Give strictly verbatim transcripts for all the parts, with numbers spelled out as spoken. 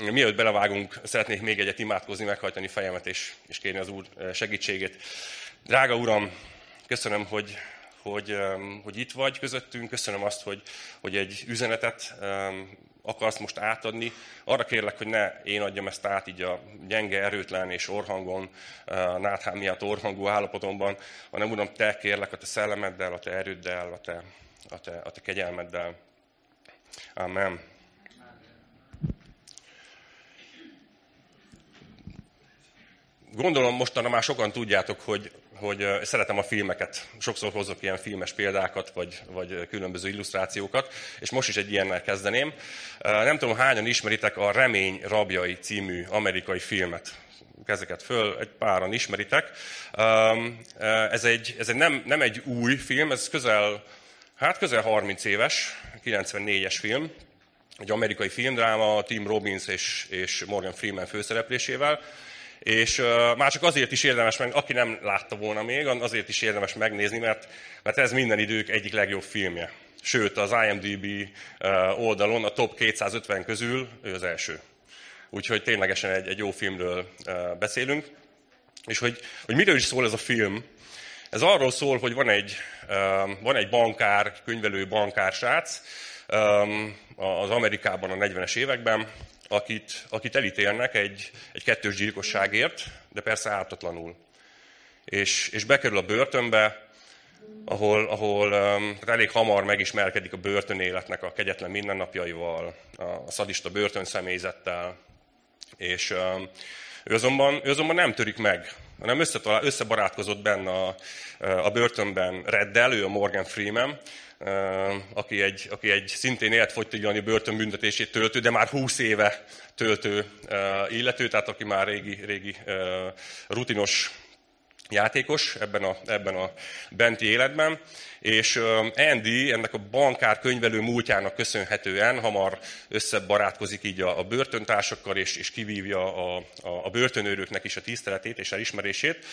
Mielőtt belevágunk, szeretnék még egyet imádkozni, meghajtani fejemet és, és kérni az Úr segítségét. Drága Uram, köszönöm, hogy, hogy, hogy itt vagy közöttünk, köszönöm azt, hogy, hogy egy üzenetet akarsz most átadni. Arra kérlek, hogy ne én adjam ezt át így a gyenge, erőtlen és orhangon, náthám miatt orhangú állapotomban, hanem Uram, te kérlek a te szellemeddel, a te erőddel, a te, a te, a te kegyelmeddel. Amen. Gondolom mostanra már sokan tudjátok, hogy, hogy szeretem a filmeket. Sokszor hozok ilyen filmes példákat, vagy, vagy különböző illusztrációkat, és most is egy ilyennel kezdeném. Nem tudom, hányan ismeritek a Remény Rabjai című amerikai filmet. Ezeket föl, egy páran ismeritek. Ez egy, ez egy nem, nem egy új film, ez közel, hát közel harminc éves, kilencvennégyes film. Egy amerikai filmdráma, Tim Robbins és, és Morgan Freeman főszereplésével. És már csak azért is érdemes, meg, aki nem látta volna még, azért is érdemes megnézni, mert, mert ez minden idők egyik legjobb filmje. Sőt, az I M D B oldalon a top kétszázötven közül ő az első. Úgyhogy ténylegesen egy, egy jó filmről beszélünk. És hogy, hogy miről is szól ez a film? Ez arról szól, hogy van egy, van egy bankár, könyvelő bankár srác az Amerikában a negyvenes években, Akit, akit elítélnek egy, egy kettős gyilkosságért, de persze ártatlanul. És, és bekerül a börtönbe, ahol, ahol hát elég hamar megismerkedik a börtönéletnek a kegyetlen mindennapjaival, a szadista börtönszemélyzettel. És ő azonban, ő azonban nem törik meg, hanem összetalál, összebarátkozott benne a, a börtönben Reddel, ő a Morgan Freeman, Aki egy, aki egy szintén életfogytiglani börtönbüntetését töltő, de már húsz éve töltő illető, tehát aki már régi, régi rutinos játékos ebben a, ebben a benti életben. És Andy ennek a bankár könyvelő múltjának köszönhetően hamar összebarátkozik így a, a börtöntársakkal, és, és kivívja a, a, a börtönőröknek is a tiszteletét és elismerését.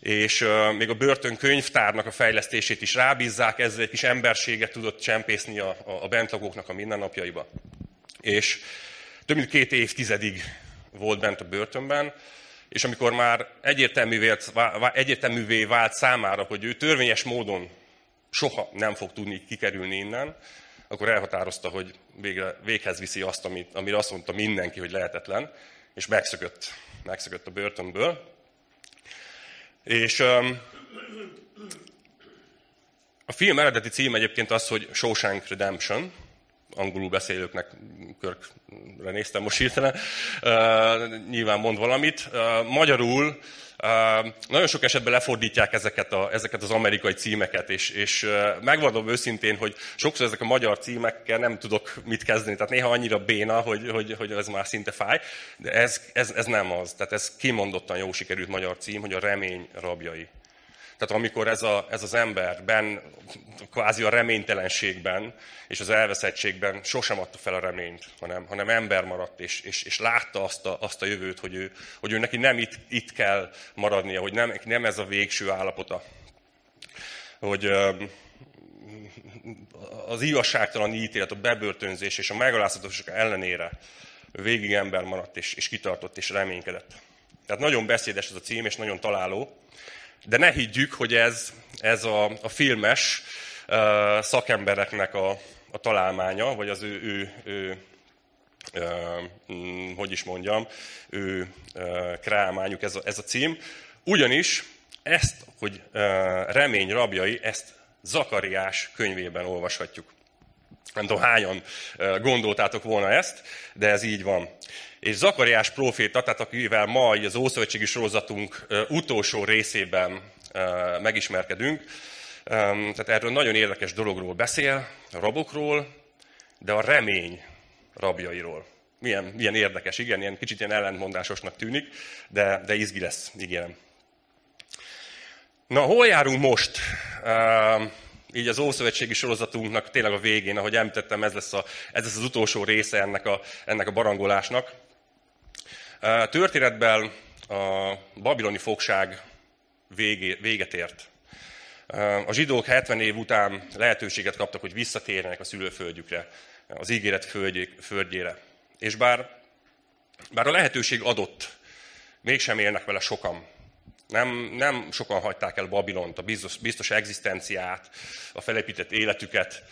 És uh, még a börtönkönyvtárnak a fejlesztését is rábízzák, ezzel egy kis emberséget tudott csempészni a, a, a bentlakóknak a mindennapjaiba. És több mint két évtizedig volt bent a börtönben, és amikor már egyértelművé, egyértelművé vált számára, hogy ő törvényes módon soha nem fog tudni kikerülni innen, akkor elhatározta, hogy végre, véghez viszi azt, amit, amire azt mondta mindenki, hogy lehetetlen, és megszökött, megszökött a börtönből. És um, a film eredeti cím egyébként az, hogy Shawshank Redemption, angolul beszélőknek körkre néztem most hirtelen, uh, nyilván mond valamit. Uh, magyarul uh, nagyon sok esetben lefordítják ezeket, a, ezeket az amerikai címeket, és, és uh, megvallom őszintén, hogy sokszor ezek a magyar címekkel nem tudok mit kezdeni, tehát néha annyira béna, hogy, hogy, hogy ez már szinte fáj, de ez, ez, ez nem az. Tehát ez kimondottan jó sikerült magyar cím, hogy a Remény Rabjai. Tehát amikor ez, a, ez az emberben, kvázi a reménytelenségben és az elveszettségben sosem adta fel a reményt, hanem, hanem ember maradt, és, és, és látta azt a, azt a jövőt, hogy ő, hogy ő neki nem itt, itt kell maradnia, hogy nem, nem ez a végső állapota. Hogy az igazságtalan ítélet, a bebörtönzés és a megaláztatások ellenére végig ember maradt, és, és kitartott, és reménykedett. Tehát nagyon beszédes ez a cím, és nagyon találó. De ne higgyük, hogy ez, ez a, a filmes uh, szakembereknek a, a találmánya, vagy az ő, ő, ő uh, mm, hogy is mondjam, ő uh, kreálmányuk ez a, ez a cím. Ugyanis ezt, hogy uh, Remény Rabjai, ezt Zakariás könyvében olvashatjuk. Nem tudom, hányan gondoltátok volna ezt, de ez így van. És Zakariás próféta, tehát akivel ma az Ószövetségi sorozatunk utolsó részében megismerkedünk, tehát erről nagyon érdekes dologról beszél, a rabokról, de a remény rabjairól. Milyen, milyen érdekes, igen, ilyen kicsit ilyen ellentmondásosnak tűnik, de, de izgi lesz, igen. Na, hol járunk most? Így az Ószövetségi sorozatunknak tényleg a végén, ahogy említettem, ez lesz, a, ez lesz az utolsó része ennek a, ennek a barangolásnak. Történetben a babiloni fogság végé, véget ért. A zsidók hetven év után lehetőséget kaptak, hogy visszatérjenek a szülőföldjükre, az ígéret földjére. És bár Bár a lehetőség adott, mégsem élnek vele sokan. Nem, nem sokan hagyták el Babilont, a biztos, biztos egzisztenciát, a felépített életüket.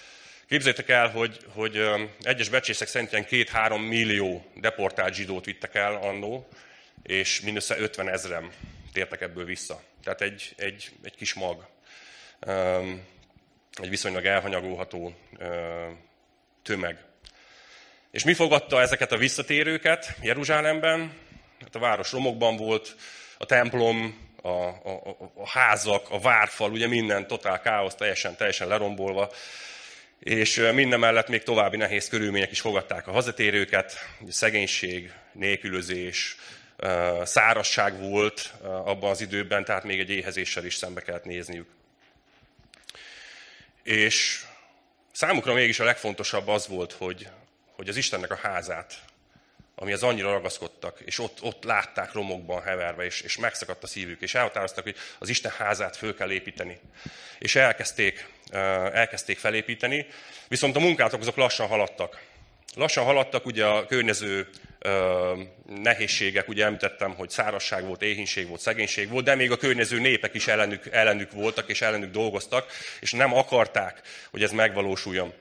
Képzeljétek el, hogy, hogy egyes becslések szerint két-három millió deportált zsidót vittek el annó, és mindössze ötvenezren tértek ebből vissza. Tehát egy, egy, egy kis mag, egy viszonylag elhanyagolható tömeg. És mi fogadta ezeket a visszatérőket Jeruzsálemben? Hát a város romokban volt, a templom, a, a, a házak, a várfal, ugye minden totál káosz, teljesen, teljesen lerombolva. És minden mellett még további nehéz körülmények is fogadták a hazatérőket. Szegénység, nélkülözés, szárazság volt abban az időben, tehát még egy éhezéssel is szembe kellett nézniük. És számukra mégis a legfontosabb az volt, hogy, hogy az Istennek a házát, amihez annyira ragaszkodtak, és ott, ott látták romokban heverve, és, és megszakadt a szívük, és elhatároztak, hogy az Isten házát föl kell építeni. És elkezdték, elkezdték felépíteni, viszont a munkátok azok lassan haladtak. Lassan haladtak ugye a környező ö, nehézségek, ugye említettem, hogy szárazság volt, éhínség volt, szegénység volt, de még a környező népek is ellenük, ellenük voltak, és ellenük dolgoztak, és nem akarták, hogy ez megvalósuljon.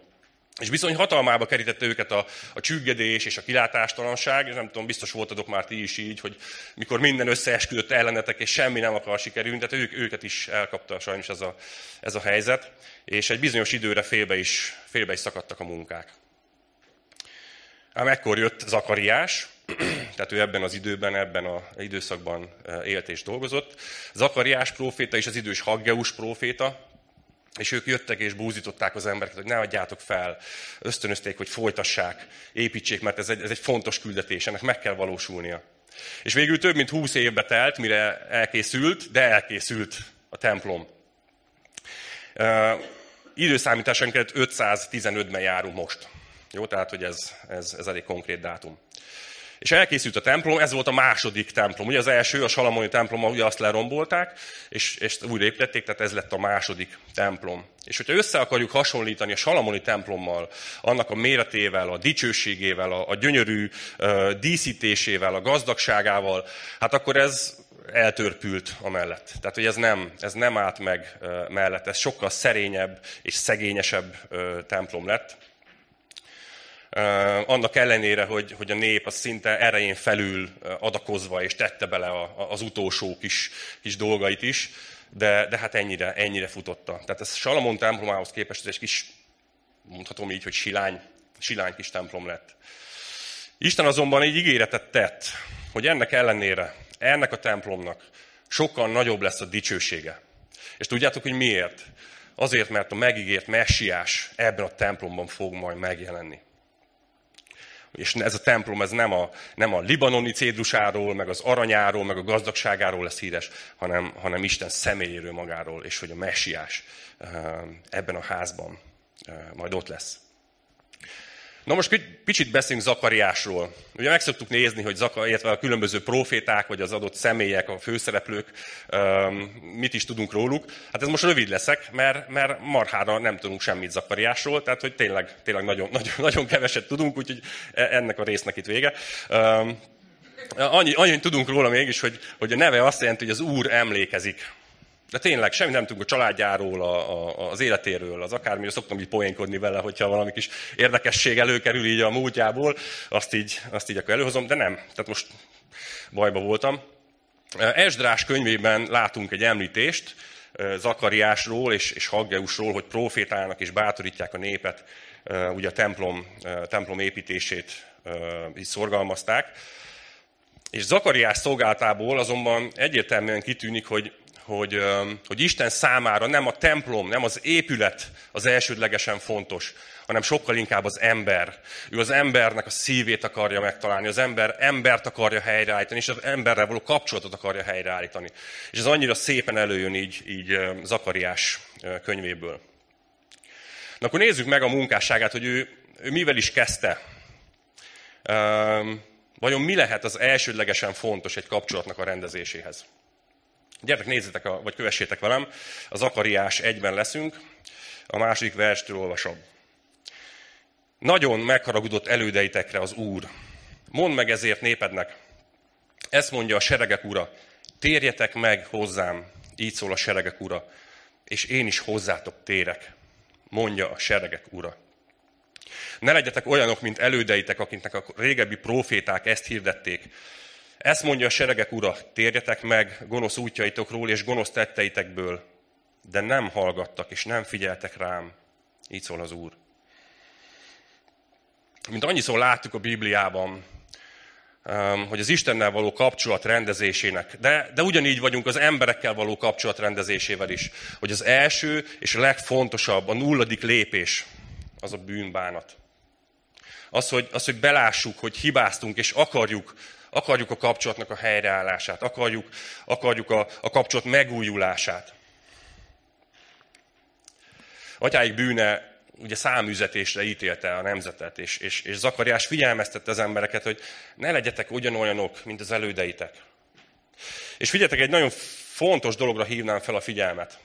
És bizony hatalmába kerítette őket a, a csüggedés és a kilátástalanság, és nem tudom, biztos voltatok már ti is így, hogy mikor minden összeesküdött ellenetek, és semmi nem akar sikerülni, tehát ők, őket is elkapta sajnos ez a, ez a helyzet, és egy bizonyos időre félbe is, félbe is szakadtak a munkák. Ám ekkor jött Zakariás, tehát ő ebben az időben, ebben az időszakban élt és dolgozott. Zakariás próféta és az idős Haggeus próféta, és ők jöttek és búzították az embereket, hogy ne adjátok fel, ösztönözték, hogy folytassák, építsék, mert ez egy, ez egy fontos küldetés, ennek meg kell valósulnia. És végül több mint húsz évbe telt, mire elkészült, de elkészült a templom. Uh, időszámításon keresztül ötszáztizenötben járunk most. Jó, tehát, hogy ez, ez, ez elég konkrét dátum. És elkészült a templom, ez volt a második templom. Ugye az első, a salamoni templom, ugye azt lerombolták, és, és újra építették, tehát ez lett a második templom. És hogyha össze akarjuk hasonlítani a salamoni templommal, annak a méretével, a dicsőségével, a, a gyönyörű uh, díszítésével, a gazdagságával, hát akkor ez eltörpült amellett. Tehát, hogy ez nem, ez nem állt meg uh, mellett, ez sokkal szerényebb és szegényesebb uh, templom lett. Uh, annak ellenére, hogy, hogy a nép az szinte erején felül adakozva, és tette bele a, a, az utolsó kis, kis dolgait is, de, de hát ennyire, ennyire futotta. Tehát ez Salamon templomához képest egy kis, mondhatom így, hogy silány, silány kis templom lett. Isten azonban egy ígéretet tett, hogy ennek ellenére, ennek a templomnak sokkal nagyobb lesz a dicsősége. És tudjátok, hogy miért? Azért, mert a megígért messiás ebben a templomban fog majd megjelenni. És ez a templom, ez nem a, nem a libanoni cédrusáról, meg az aranyáról, meg a gazdagságáról lesz híres, hanem, hanem Isten személyéről magáról, és hogy a messiás ebben a házban majd ott lesz. Na most kicsit beszélünk Zakariásról. Ugye meg szoktuk nézni, hogy Zaka, illetve a különböző proféták, vagy az adott személyek, a főszereplők, mit is tudunk róluk. Hát ez most rövid leszek, mert, mert marhára nem tudunk semmit Zakariásról, tehát hogy tényleg, tényleg nagyon, nagyon, nagyon keveset tudunk, úgyhogy ennek a résznek itt vége. Annyi, annyi tudunk róla mégis, hogy, hogy a neve azt jelenti, hogy az Úr emlékezik. De tényleg, semmi nem tudunk a családjáról, a, a, az életéről, az akármiről. Szoktam így poénkodni vele, hogyha valami kis érdekesség előkerül így a múltjából, azt így, azt így akkor előhozom, de nem. Tehát most bajba voltam. Esdrás könyvében látunk egy említést Zakariásról és, és Haggeusról, hogy profétálnak és bátorítják a népet, ugye a templom, templom építését így szorgalmazták. És Zakariás szolgálatából azonban egyértelműen kitűnik, hogy Hogy, hogy Isten számára nem a templom, nem az épület az elsődlegesen fontos, hanem sokkal inkább az ember. Ő az embernek a szívét akarja megtalálni, az ember embert akarja helyreállítani, és az emberrel való kapcsolatot akarja helyreállítani. És ez annyira szépen előjön így, így Zakariás könyvéből. Na akkor nézzük meg a munkásságát, hogy ő, ő mivel is kezdte. Vajon mi lehet az elsődlegesen fontos egy kapcsolatnak a rendezéséhez? Gyertek, nézzétek, a, vagy kövessétek velem, a Zakariás egyben leszünk, a második verstől olvasom. Nagyon megharagudott elődeitekre az Úr, Mondd meg ezért népednek, ezt mondja a seregek ura, térjetek meg hozzám, így szól a seregek ura, és én is hozzátok térek, mondja a seregek ura. Ne legyetek olyanok, mint elődeitek, akiknek a régebbi próféták ezt hirdették. Ezt mondja a seregek ura, térjetek meg gonosz útjaitokról és gonosz tetteitekből, de nem hallgattak és nem figyeltek rám, így szól az Úr. Mint annyiszor láttuk a Bibliában, hogy az Istennel való kapcsolat rendezésének, de, de ugyanígy vagyunk az emberekkel való kapcsolat rendezésével is, hogy az első és legfontosabb, a nulladik lépés az a bűnbánat. Az, hogy, az, hogy belássuk, hogy hibáztunk, és akarjuk, akarjuk a kapcsolatnak a helyreállását, akarjuk, akarjuk a, a kapcsolat megújulását. Atyáik bűne ugye száműzetésre ítélte a nemzetet, és, és, és Zakariás figyelmeztette az embereket, hogy ne legyetek ugyanolyanok, mint az elődeitek. És figyeljetek, egy nagyon fontos dologra hívnám fel a figyelmet.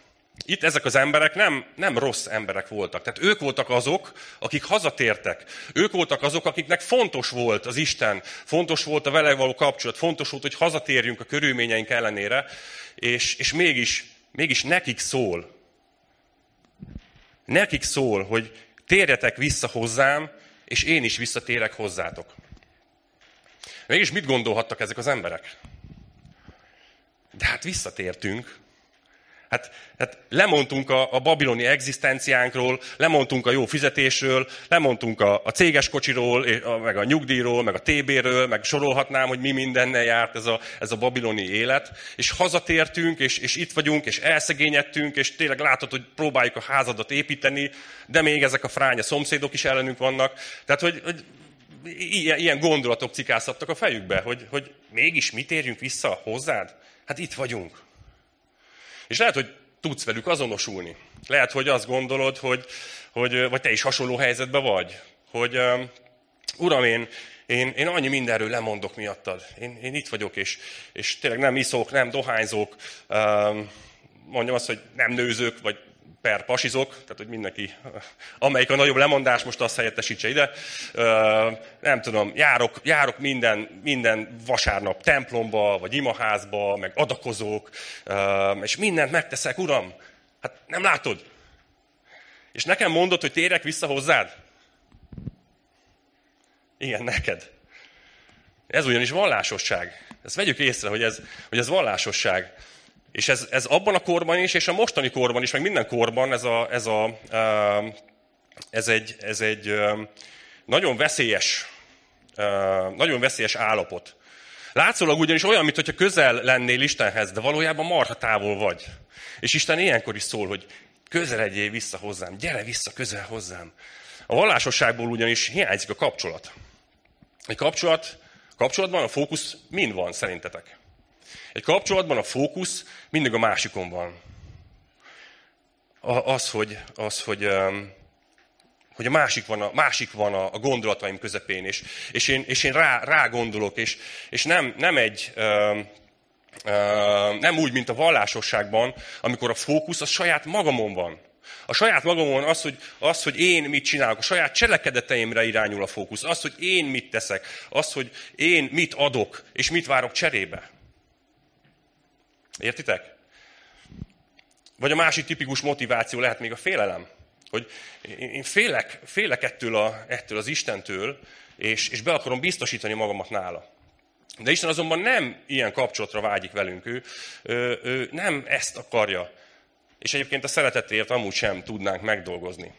Itt ezek az emberek nem, nem rossz emberek voltak. Tehát ők voltak azok, akik hazatértek. Ők voltak azok, akiknek fontos volt az Isten, fontos volt a vele való kapcsolat, fontos volt, hogy hazatérjünk a körülményeink ellenére, és, és mégis, mégis nekik szól, Nekik szól, hogy térjetek vissza hozzám, és én is visszatérek hozzátok. Mégis mit gondolhattak ezek az emberek? De hát visszatértünk. Hát, hát lemondtunk a, a babiloni egzisztenciánkról, lemondtunk a jó fizetésről, lemondtunk a, a céges kocsiról, meg a nyugdíjról, meg a té béről, meg sorolhatnám, hogy mi mindennel járt ez a, ez a babiloni élet. És hazatértünk, és, és itt vagyunk, és elszegényedtünk, és tényleg látod, hogy próbáljuk a házadat építeni, de még ezek a fránya szomszédok is ellenünk vannak. Tehát, hogy, hogy ilyen, ilyen gondolatok cikázhattak a fejükbe, hogy, hogy mégis mi térjünk vissza hozzád? Hát itt vagyunk. És lehet, hogy tudsz velük azonosulni. Lehet, hogy azt gondolod, hogy, hogy vagy te is hasonló helyzetben vagy. Hogy um, uram, én, én, én annyi mindenről lemondok miattad. Én, én itt vagyok, és, és tényleg nem iszok, nem dohányzok. Um, mondjam azt, hogy nem nőzök, vagy per pasizok. Tehát, hogy mindenki, amelyik a nagyobb lemondás, most azt helyettesítse ide. Um, nem tudom, járok, járok minden, minden vasárnap templomba, vagy imaházba, meg adakozok, és mindent megteszek, uram. Hát nem látod? És nekem mondod, hogy térek vissza hozzád? Igen, neked. Ez ugyanis vallásosság. Ezt vegyük észre, hogy ez, hogy ez vallásosság. És ez, ez abban a korban is, és a mostani korban is, meg minden korban ez, a, ez, a, ez, egy, ez egy nagyon veszélyes nagyon veszélyes állapot. Látszólag ugyanis olyan, mintha közel lennél Istenhez, de valójában marha távol vagy. És Isten ilyenkor is szól, hogy közeledjél vissza hozzám, gyere vissza közel hozzám. A vallásosságból ugyanis hiányzik a kapcsolat. Egy kapcsolat, kapcsolatban a fókusz mind van, szerintetek. Egy kapcsolatban a fókusz mindig a másikon van. Az, hogy... Az, hogy hogy a másik van a, másik van a, a gondolataim közepén, és, és én, és én rá, rá gondolok, és, és nem, nem egy, ö, ö, nem úgy, mint a vallásosságban, amikor a fókusz a saját magamon van. A saját magamon az hogy, az, hogy én mit csinálok, a saját cselekedeteimre irányul a fókusz, az, hogy én mit teszek, az, hogy én mit adok, és mit várok cserébe. Értitek? Vagy a másik tipikus motiváció lehet még a félelem. Hogy én félek, félek ettől, a, ettől az Istentől, és, és be akarom biztosítani magamat nála. De Isten azonban nem ilyen kapcsolatra vágyik velünk, ő, ő, ő nem ezt akarja. És egyébként a szeretetért amúgy sem tudnánk megdolgozni.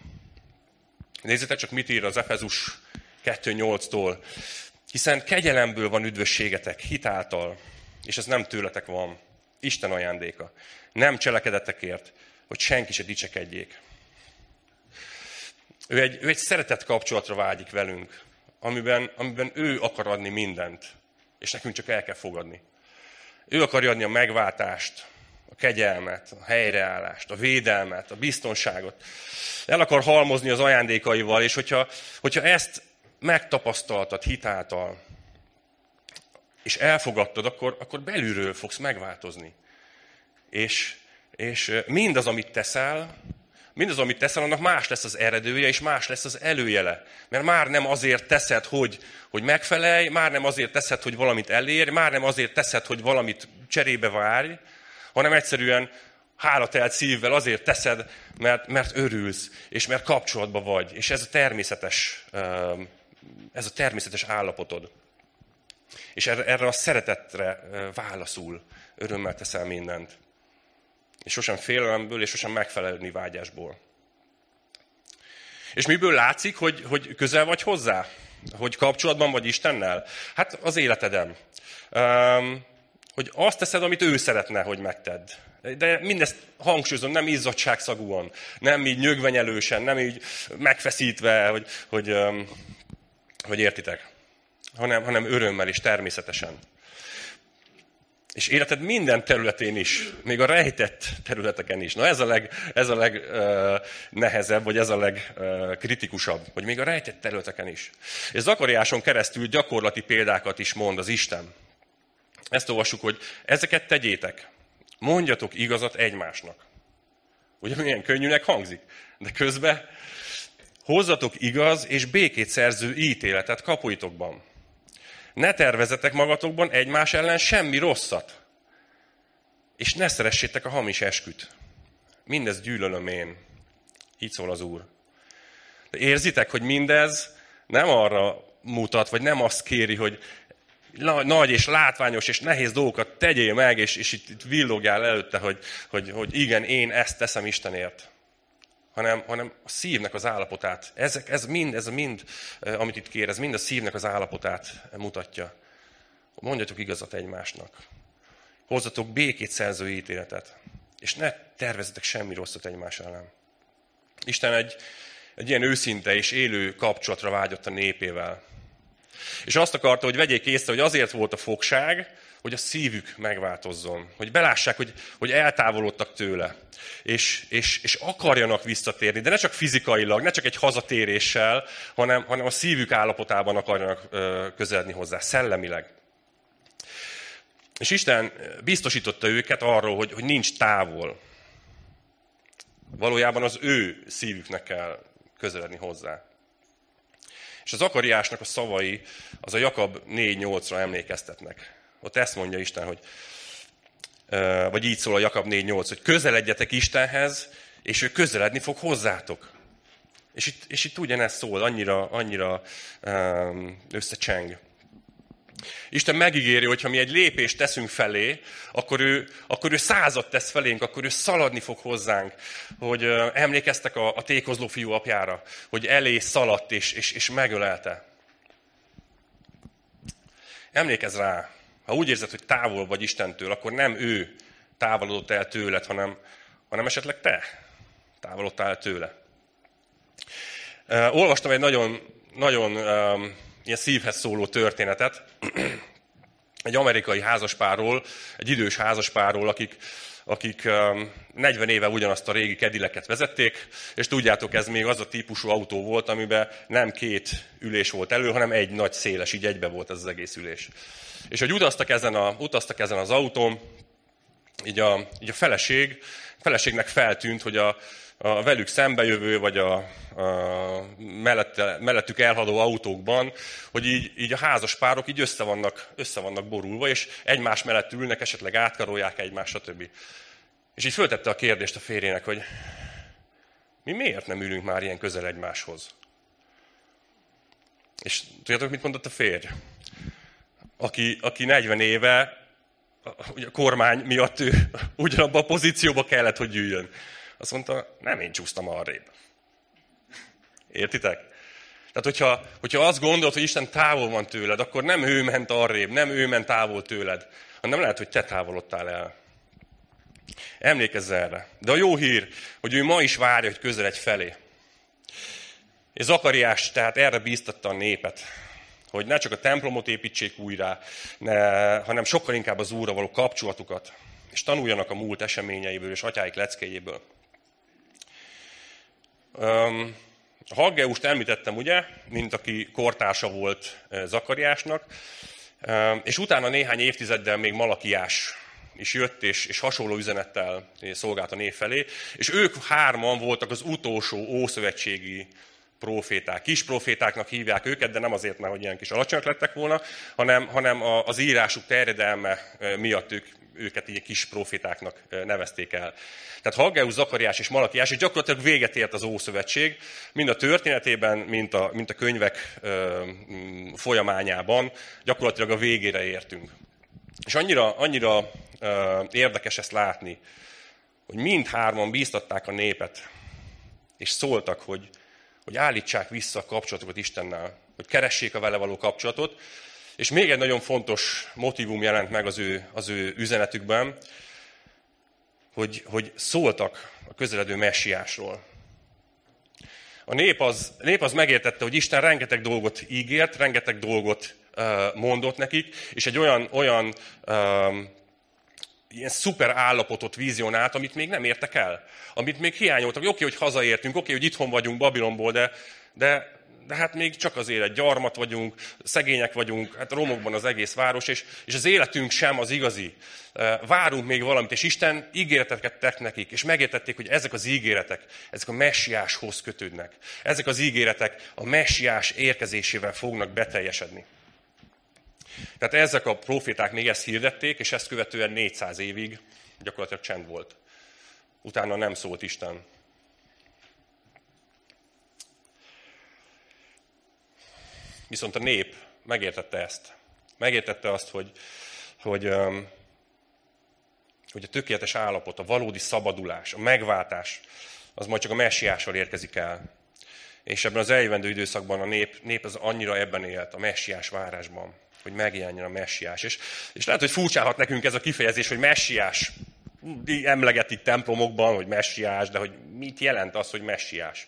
Nézzétek csak, mit ír az Efezus kettő nyolctól. Hiszen kegyelemből van üdvösségetek, hitáltal, és ez nem tőletek van, Isten ajándéka. Nem cselekedetekért, hogy senki se dicsekedjék. Ő egy, ő egy szeretett kapcsolatra vágyik velünk, amiben, amiben ő akar adni mindent, és nekünk csak el kell fogadni. Ő akarja adni a megváltást, a kegyelmet, a helyreállást, a védelmet, a biztonságot. El akar halmozni az ajándékaival, és hogyha, hogyha ezt megtapasztaltad hitáltal, és elfogadtad, akkor, akkor belülről fogsz megváltozni. És, és mindaz, amit teszel, mindaz, amit teszel, annak más lesz az eredője, és más lesz az előjele. Mert már nem azért teszed, hogy, hogy megfelelj, már nem azért teszed, hogy valamit elérj, már nem azért teszed, hogy valamit cserébe várj, hanem egyszerűen hálatelt szívvel azért teszed, mert, mert örülsz, és mert kapcsolatban vagy. És ez a természetes, ez a természetes állapotod. És erre a szeretetre válaszul, örömmel teszel mindent. És sosem félelemből, és sosem megfelelni vágyásból. És miből látszik, hogy, hogy közel vagy hozzá? Hogy kapcsolatban vagy Istennel? Hát az életedem. Um, hogy azt teszed, amit ő szeretne, hogy megtedd. De mindezt hangsúlyozom, nem izzadságszagúan, nem így nyögvenyelősen, nem így megfeszítve, hogy, hogy, um, hogy értitek, hanem, hanem örömmel és természetesen. És életed minden területén is, még a rejtett területeken is. Na ez a leg, ez a leg ö, nehezebb, vagy ez a legkritikusabb, hogy még a rejtett területeken is. És Zakariáson keresztül gyakorlati példákat is mond az Isten. Ezt olvassuk, hogy ezeket tegyétek, mondjatok igazat egymásnak. Ugye milyen könnyűnek hangzik, de közben hozzatok igaz és békét szerző ítéletet kapuitokban. Ne tervezzetek magatokban egymás ellen semmi rosszat. És ne szeressétek a hamis esküt. Mindez gyűlölöm én. Így szól az Úr. De érzitek, hogy mindez nem arra mutat, vagy nem azt kéri, hogy nagy és látványos és nehéz dolgokat tegyél meg, és, és itt, itt villogjál előtte, hogy, hogy, hogy igen, én ezt teszem Istenért. Hanem, hanem a szívnek az állapotát. Ezek, ez mind, ez mind, amit itt kér, ez mind a szívnek az állapotát mutatja. Mondjatok igazat egymásnak. Hozzatok békét szerző ítéletet. És ne tervezzetek semmi rosszat egymás ellen. Isten egy, egy ilyen őszinte és élő kapcsolatra vágyott a népével. És azt akarta, hogy vegyék észre, hogy azért volt a fogság, hogy a szívük megváltozzon. Hogy belássák, hogy, hogy eltávolodtak tőle. És, és, és akarjanak visszatérni, de ne csak fizikailag, ne csak egy hazatéréssel, hanem, hanem a szívük állapotában akarjanak közeledni hozzá, szellemileg. És Isten biztosította őket arról, hogy, hogy nincs távol. Valójában az ő szívüknek kell közeledni hozzá. És az Zakariásnak a szavai az a Jakab négy nyolcra emlékeztetnek. Ott ezt mondja Isten, hogy, vagy így szól a Jakab négy nyolc, hogy közeledjetek Istenhez, és ő közeledni fog hozzátok. És itt, és itt ugyanez szól, annyira, annyira összecseng. Isten megígéri, hogy ha mi egy lépést teszünk felé, akkor ő, akkor ő százat tesz felénk, akkor ő szaladni fog hozzánk. Hogy emlékeztek a, a tékozló fiú apjára, hogy elé szaladt és, és, és megölelte. Emlékezz rá. Ha úgy érzed, hogy távol vagy Istentől, akkor nem ő távolodott el tőled, hanem, hanem esetleg te távolodtál el tőle. Uh, olvastam egy nagyon, nagyon um, ilyen szívhez szóló történetet. Egy amerikai házaspárról, egy idős házaspárról, akik, akik um, negyven éve ugyanazt a régi kedileket vezették, és tudjátok, ez még az a típusú autó volt, amiben nem két ülés volt elő, hanem egy nagy széles, így egybe volt ez az egész ülés. És hogy utaztak ezen, a, utaztak ezen az autón, így a, így a feleség, feleségnek feltűnt, hogy a, a velük szembejövő, vagy a, a mellette, mellettük elhaladó autókban, hogy így, így a házaspárok így össze vannak, össze vannak borulva, és egymás mellett ülnek, esetleg átkarolják egymást, stb. És így föltette a kérdést a férjének, hogy mi miért nem ülünk már ilyen közel egymáshoz? És tudjátok, mit mondott a férj? Aki, aki negyven éve a kormány miatt ő ugyanabban a pozícióba kellett, hogy üljön. Azt mondta, nem én csúsztam arrébb. Értitek? Tehát, hogyha, hogyha azt gondolod, hogy Isten távol van tőled, akkor nem ő ment arrébb, nem ő ment távol tőled, hanem lehet, hogy te távolodtál el. Emlékezz erre. De a jó hír, hogy ő ma is várja, hogy közeledj felé. És Zakariás tehát erre bíztatta a népet, hogy ne csak a templomot építsék újra, ne, hanem sokkal inkább az Úrra való kapcsolatukat, és tanuljanak a múlt eseményeiből és atyáik leckéjéből. A Haggeust említettem, ugye, mint aki kortársa volt Zakariásnak, és utána néhány évtizeddel még Malakiás is jött, és, és hasonló üzenettel szolgált a nép felé. És ők hárman voltak az utolsó ószövetségi proféták. Kis profétáknak hívják őket, de nem azért, mert hogy ilyen kis alacsonyak lettek volna, hanem, hanem az írásuk terjedelme miatt ők, őket így kis profétáknak nevezték el. Tehát Haggeus, Zakariás és Malakiás, és gyakorlatilag véget ért az Ószövetség, mind a történetében, mind a, mind a könyvek ö, folyamányában, gyakorlatilag a végére értünk. És annyira, annyira ö, érdekes ezt látni, hogy mindhárman bíztatták a népet, és szóltak, hogy hogy állítsák vissza a kapcsolatokat Istennel, hogy keressék a vele való kapcsolatot. És még egy nagyon fontos motívum jelent meg az ő, az ő üzenetükben, hogy, hogy szóltak a közeledő messiásról. A nép az, a nép az megértette, hogy Isten rengeteg dolgot ígért, rengeteg dolgot uh, mondott nekik, és egy olyan, olyan uh, ilyen szuper állapotot vizionált, amit még nem értek el. Amit még hiányoltak. Oké, hogy hazaértünk, oké, hogy itthon vagyunk Babilonból, de, de, de hát még csak az élet. Gyarmat vagyunk, szegények vagyunk, hát romokban az egész város, és, és az életünk sem az igazi. Várunk még valamit, és Isten ígéreteket tett nekik, és megértették, hogy ezek az ígéretek, ezek a messiáshoz kötődnek. Ezek az ígéretek a messiás érkezésével fognak beteljesedni. Tehát ezek a proféták még ezt hirdették, és ezt követően négyszáz évig gyakorlatilag csend volt. Utána nem szólt Isten. Viszont a nép megértette ezt. Megértette azt, hogy, hogy, hogy a tökéletes állapot, a valódi szabadulás, a megváltás, az majd csak a messiással érkezik el. És ebben az eljövendő időszakban a nép, nép az annyira ebben élt, a messiás várásban, hogy megjelenjen a messiás. És, és lehet, hogy furcsálhat nekünk ez a kifejezés, hogy messiás. Emlegetik templomokban, hogy messiás, de hogy mit jelent az, hogy messiás?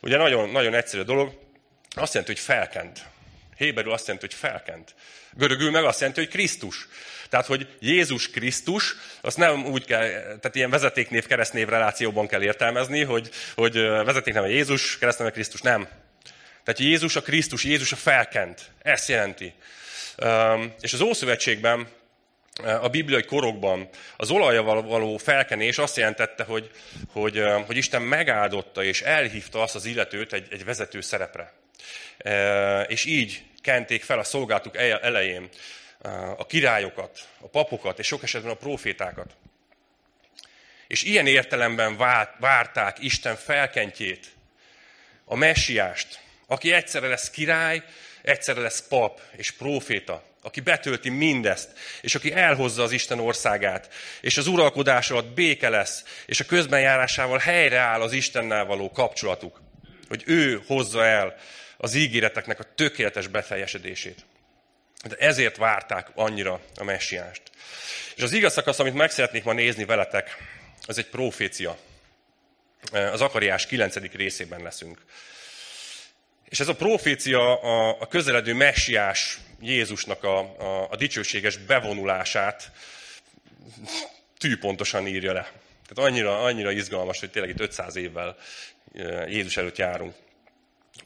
Ugye nagyon, nagyon egyszerű dolog, azt jelenti, hogy felkent. Héberül azt jelenti, hogy felkent. Görögül meg azt jelenti, hogy Krisztus. Tehát, hogy Jézus Krisztus, azt nem úgy kell, tehát ilyen vezetéknév, keresztnév relációban kell értelmezni, hogy, hogy vezetéknév a Jézus, keresztnév a Krisztus, nem. Tehát Jézus a Krisztus, Jézus a felkent. Ezt jelenti. És az Ószövetségben, a bibliai korokban az olajjal való felkenés azt jelentette, hogy, hogy, hogy Isten megáldotta és elhívta azt az illetőt egy, egy vezető szerepre. És így kenték fel a szolgálatuk elején a királyokat, a papokat és sok esetben a profétákat. És ilyen értelemben várták Isten felkentjét, a messiást, aki egyszerre lesz király, egyszerre lesz pap és próféta, aki betölti mindezt, és aki elhozza az Isten országát, és az uralkodás alatt béke lesz, és a közbenjárásával helyreáll az Istennel való kapcsolatuk, hogy ő hozza el az ígéreteknek a tökéletes beteljesedését. De ezért várták annyira a messiást. És az igaz szakasz, amit meg szeretnék ma nézni veletek, az egy profécia. Az Zakariás kilencedik részében leszünk. És ez a profécia a közeledő messiás Jézusnak a, a, a dicsőséges bevonulását tűpontosan írja le. Tehát annyira, annyira izgalmas, hogy tényleg itt ötszáz évvel Jézus előtt járunk.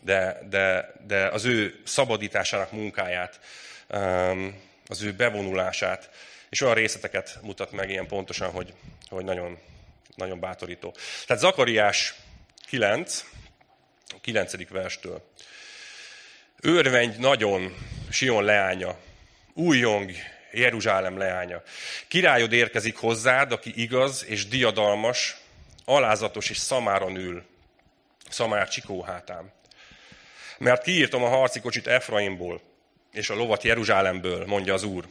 De, de, de az ő szabadításának munkáját, az ő bevonulását, és olyan részleteket mutat meg ilyen pontosan, hogy, hogy nagyon, nagyon bátorító. Tehát Zakariás kilenc, a kilencedik verstől. Örvendj nagyon, Sion leánya, újjong, Jeruzsálem leánya. Királyod érkezik hozzád, aki igaz és diadalmas, alázatos és szamáron ül, szamár csikóhátán. Mert kiírtam a harci kocsit Efraimból, és a lovat Jeruzsálemből, mondja az Úr.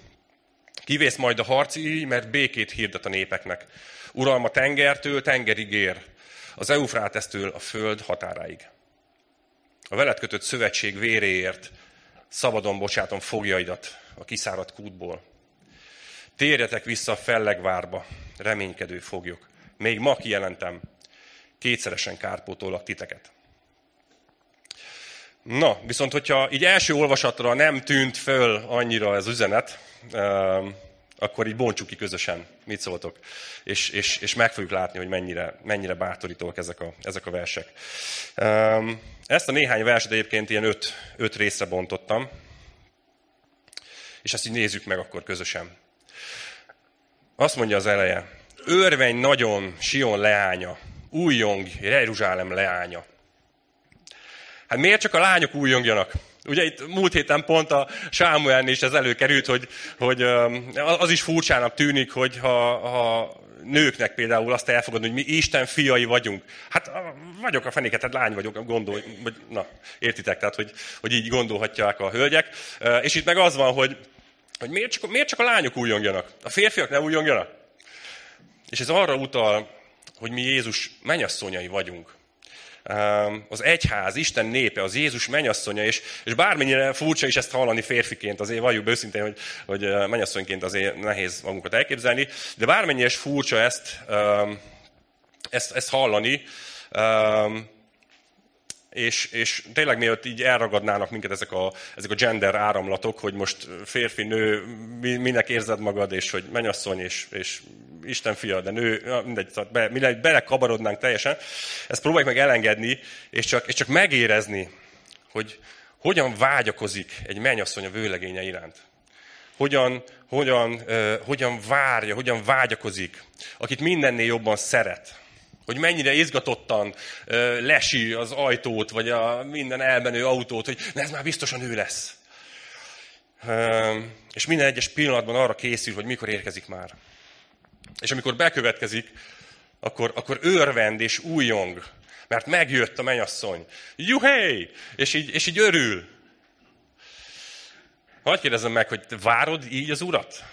Kivész majd a harci, mert békét hirdet a népeknek. Uralma tengertől tengerig ér, az Eufrátesztől a föld határáig. A veled kötött szövetség véréért szabadon bocsátom fogjaidat a kiszáradt kútból. Térjetek vissza a fellegvárba, reménykedő foglyok. Még ma kijelentem, kétszeresen kárpótollak titeket. Na, viszont hogyha így első olvasatra nem tűnt föl annyira ez üzenet, akkor így bontsuk ki közösen, mit szóltok, és, és, és meg fogjuk látni, hogy mennyire, mennyire bátorítóak ezek a, ezek a versek. Ezt a néhány verset egyébként ilyen öt, öt részre bontottam, és ezt így nézzük meg akkor közösen. Azt mondja az eleje, örvenj nagyon Sion leánya, újjong Jeruzsálem leánya. Hát miért csak a lányok újjongjanak? Ugye itt múlt héten pont a Sámuelnél is ez előkerült, hogy, hogy az is furcsának tűnik, hogy ha, ha nőknek például azt elfogadni, hogy mi Isten fiai vagyunk. Hát vagyok a fenéket, hát lány vagyok, gondolj, vagy, na, értitek, tehát hogy, hogy így gondolhatják a hölgyek. És itt meg az van, hogy, hogy miért, csak, miért csak a lányok újjongjanak? A férfiak ne újjongjanak? És ez arra utal, hogy mi Jézus mennyasszonyai vagyunk. Az egyház, Isten népe, az Jézus mennyasszonya, és, és bármennyire furcsa is ezt hallani férfiként, azért valljuk be őszintén, hogy, hogy mennyasszonyként azért nehéz magunkat elképzelni, de bármennyire is furcsa ezt, ezt, ezt hallani, és, és tényleg mielőtt így elragadnának minket ezek a, ezek a gender áramlatok, hogy most férfi, nő, minek érzed magad, és hogy mennyasszony, és, és Isten fia, de nő, mindegy, be, mindegy, belekabarodnánk teljesen. Ezt próbáljuk meg elengedni, és csak, és csak megérezni, hogy hogyan vágyakozik egy mennyasszony a vőlegénye iránt. Hogyan, hogyan, uh, hogyan várja, hogyan vágyakozik, akit mindennél jobban szeret. Hogy mennyire izgatottan uh, lesi az ajtót, vagy a minden elmenő autót, hogy na, ez már biztosan ő lesz. Uh, és minden egyes pillanatban arra készül, hogy mikor érkezik már. És amikor bekövetkezik, akkor, akkor örvend és újjong, mert megjött a mennyasszony. Juhé! És így, és így örül. Hadd kérdezzem meg, hogy te várod így az Urat?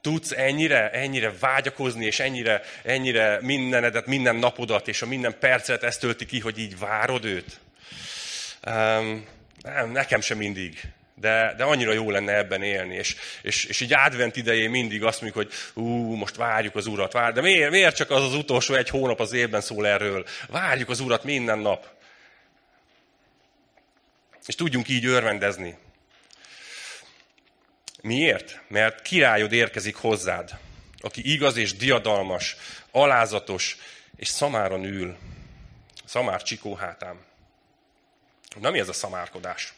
Tudsz ennyire, ennyire vágyakozni, és ennyire, ennyire mindenedet, minden napodat, és a minden percet ezt tölti ki, hogy így várod őt? Um, nem, nekem sem mindig. De, de annyira jó lenne ebben élni. És, és, és így advent idején mindig azt mondjuk, hogy ú, most várjuk az Urat, várjuk. De miért, miért csak az az utolsó egy hónap az évben szól erről? Várjuk az Urat minden nap. És tudjunk így örvendezni. Miért? Mert királyod érkezik hozzád, aki igaz és diadalmas, alázatos, és szamáron ül. Szamár csikó hátán. Na mi ez a szamárkodás?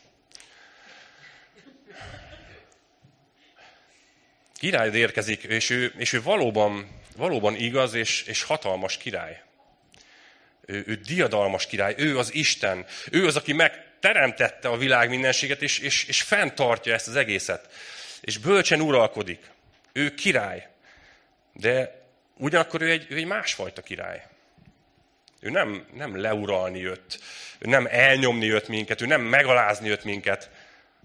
Királyod érkezik, és ő, és ő valóban, valóban igaz és, és hatalmas király. Ő, ő diadalmas király, ő az Isten, ő az, aki megteremtette a világ mindenséget, és, és, és fenntartja ezt az egészet. És bölcsen uralkodik. Ő király, de ugyanakkor ő egy, ő egy másfajta király. Ő nem, nem leuralni jött, ő nem elnyomni jött minket, ő nem megalázni jött minket,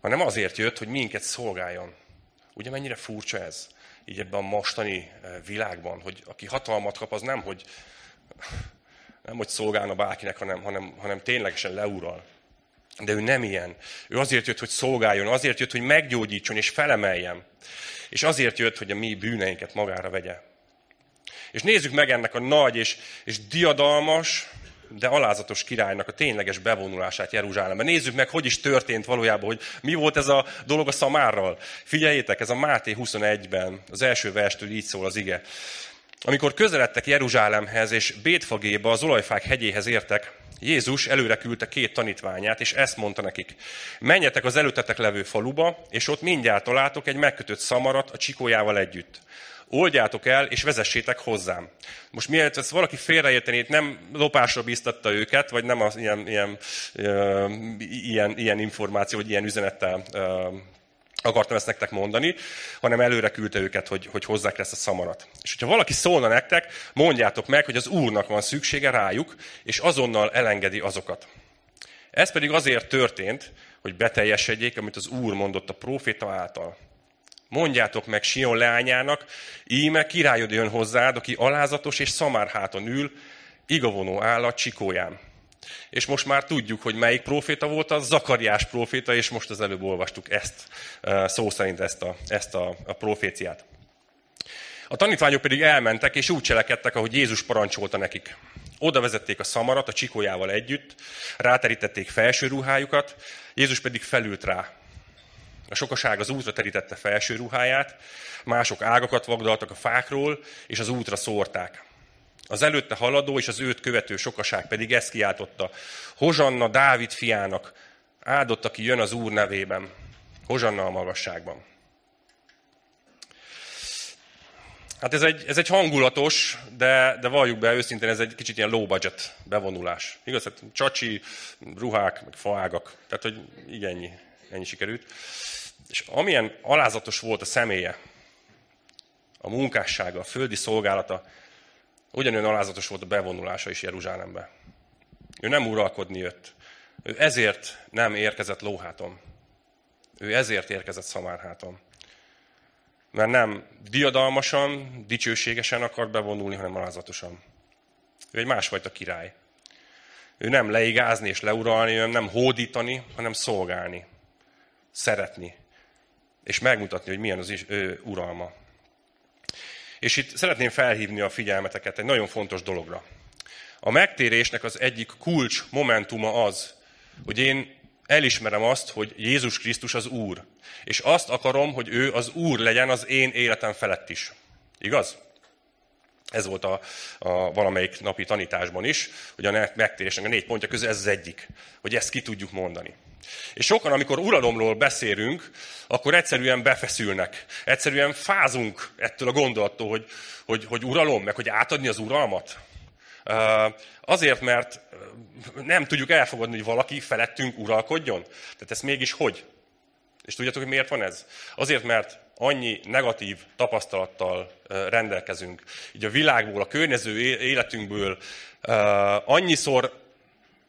hanem azért jött, hogy minket szolgáljon. Ugye mennyire furcsa ez, így ebben a mostani világban, hogy aki hatalmat kap, az nem, hogy, nem, hogy szolgálna bárkinek, hanem, hanem, hanem ténylegesen leural. De ő nem ilyen. Ő azért jött, hogy szolgáljon, azért jött, hogy meggyógyítson és felemeljen. És azért jött, hogy a mi bűneinket magára vegye. És nézzük meg ennek a nagy és, és diadalmas, de alázatos királynak a tényleges bevonulását Jeruzsálembe. Nézzük meg, hogy is történt valójában, hogy mi volt ez a dolog a szamárral. Figyeljétek, ez a Máté huszonegyben, az első verstől így szól az ige. Amikor közeledtek Jeruzsálemhez és Bétfagéba, az olajfák hegyéhez értek, Jézus előre küldte két tanítványát, és ezt mondta nekik. Menjetek az előttetek levő faluba, és ott mindjárt találtok egy megkötött szamarat a csikójával együtt. Oldjátok el, és vezessétek hozzám. Most mielőtt ezt valaki félreérteni, nem lopásra bíztatta őket, vagy nem az ilyen, ilyen, ö, ilyen, ilyen információ, vagy ilyen üzenettel ö, akartam ezt nektek mondani, hanem előre küldte őket, hogy, hogy hozzák ezt a szamarat. És hogyha valaki szólna nektek, mondjátok meg, hogy az Úrnak van szüksége rájuk, és azonnal elengedi azokat. Ez pedig azért történt, hogy beteljesedjék, amit az Úr mondott a próféta által. Mondjátok meg Sion leányának, íme királyod jön hozzád, aki alázatos és szamárháton ül, igavonó állat csikóján. És most már tudjuk, hogy melyik próféta volt, az Zakariás próféta, és most az előbb olvastuk ezt, szó szerint ezt a, ezt a, a proféciát. A tanítványok pedig elmentek, és úgy cselekedtek, ahogy Jézus parancsolta nekik. Oda vezették a szamarat a csikójával együtt, ráterítették felső ruhájukat, Jézus pedig felült rá. A sokaság az útra terítette felső ruháját, mások ágakat vagdaltak a fákról, és az útra szórták. Az előtte haladó és az őt követő sokaság pedig ezt kiáltotta. Hozsanna Dávid fiának, áldott, aki jön az Úr nevében. Hozsanna a magasságban. Hát ez egy, ez egy hangulatos, de, de valljuk be őszintén, ez egy kicsit ilyen low budget bevonulás. Igaz? Hát csacsi, ruhák, meg faágak. Tehát, hogy igen, ennyi, ennyi sikerült. És amilyen alázatos volt a személye, a munkássága, a földi szolgálata, ugyanolyan alázatos volt a bevonulása is Jeruzsálembe. Ő nem uralkodni jött. Ő ezért nem érkezett lóháton. Ő ezért érkezett szamárháton. Mert nem diadalmasan, dicsőségesen akar bevonulni, hanem alázatosan. Ő egy másfajta király. Ő nem leigázni és leuralni, ő nem hódítani, hanem szolgálni, szeretni, és megmutatni, hogy milyen az is, ő uralma. És itt szeretném felhívni a figyelmeteket egy nagyon fontos dologra. A megtérésnek az egyik kulcs momentuma az, hogy én elismerem azt, hogy Jézus Krisztus az Úr. És azt akarom, hogy ő az Úr legyen az én életem felett is. Igaz? Ez volt a, a valamelyik napi tanításban is, hogy a megtérésnek a négy pontja közül ez az egyik. Hogy ezt ki tudjuk mondani. És sokan, amikor uralomról beszélünk, akkor egyszerűen befeszülnek. Egyszerűen fázunk ettől a gondolattól, hogy, hogy, hogy uralom, meg hogy átadni az uralmat. Azért, mert nem tudjuk elfogadni, hogy valaki felettünk uralkodjon. Tehát ezt mégis hogy? És tudjátok, hogy miért van ez? Azért, mert annyi negatív tapasztalattal rendelkezünk. Így a világból, a környező életünkből annyiszor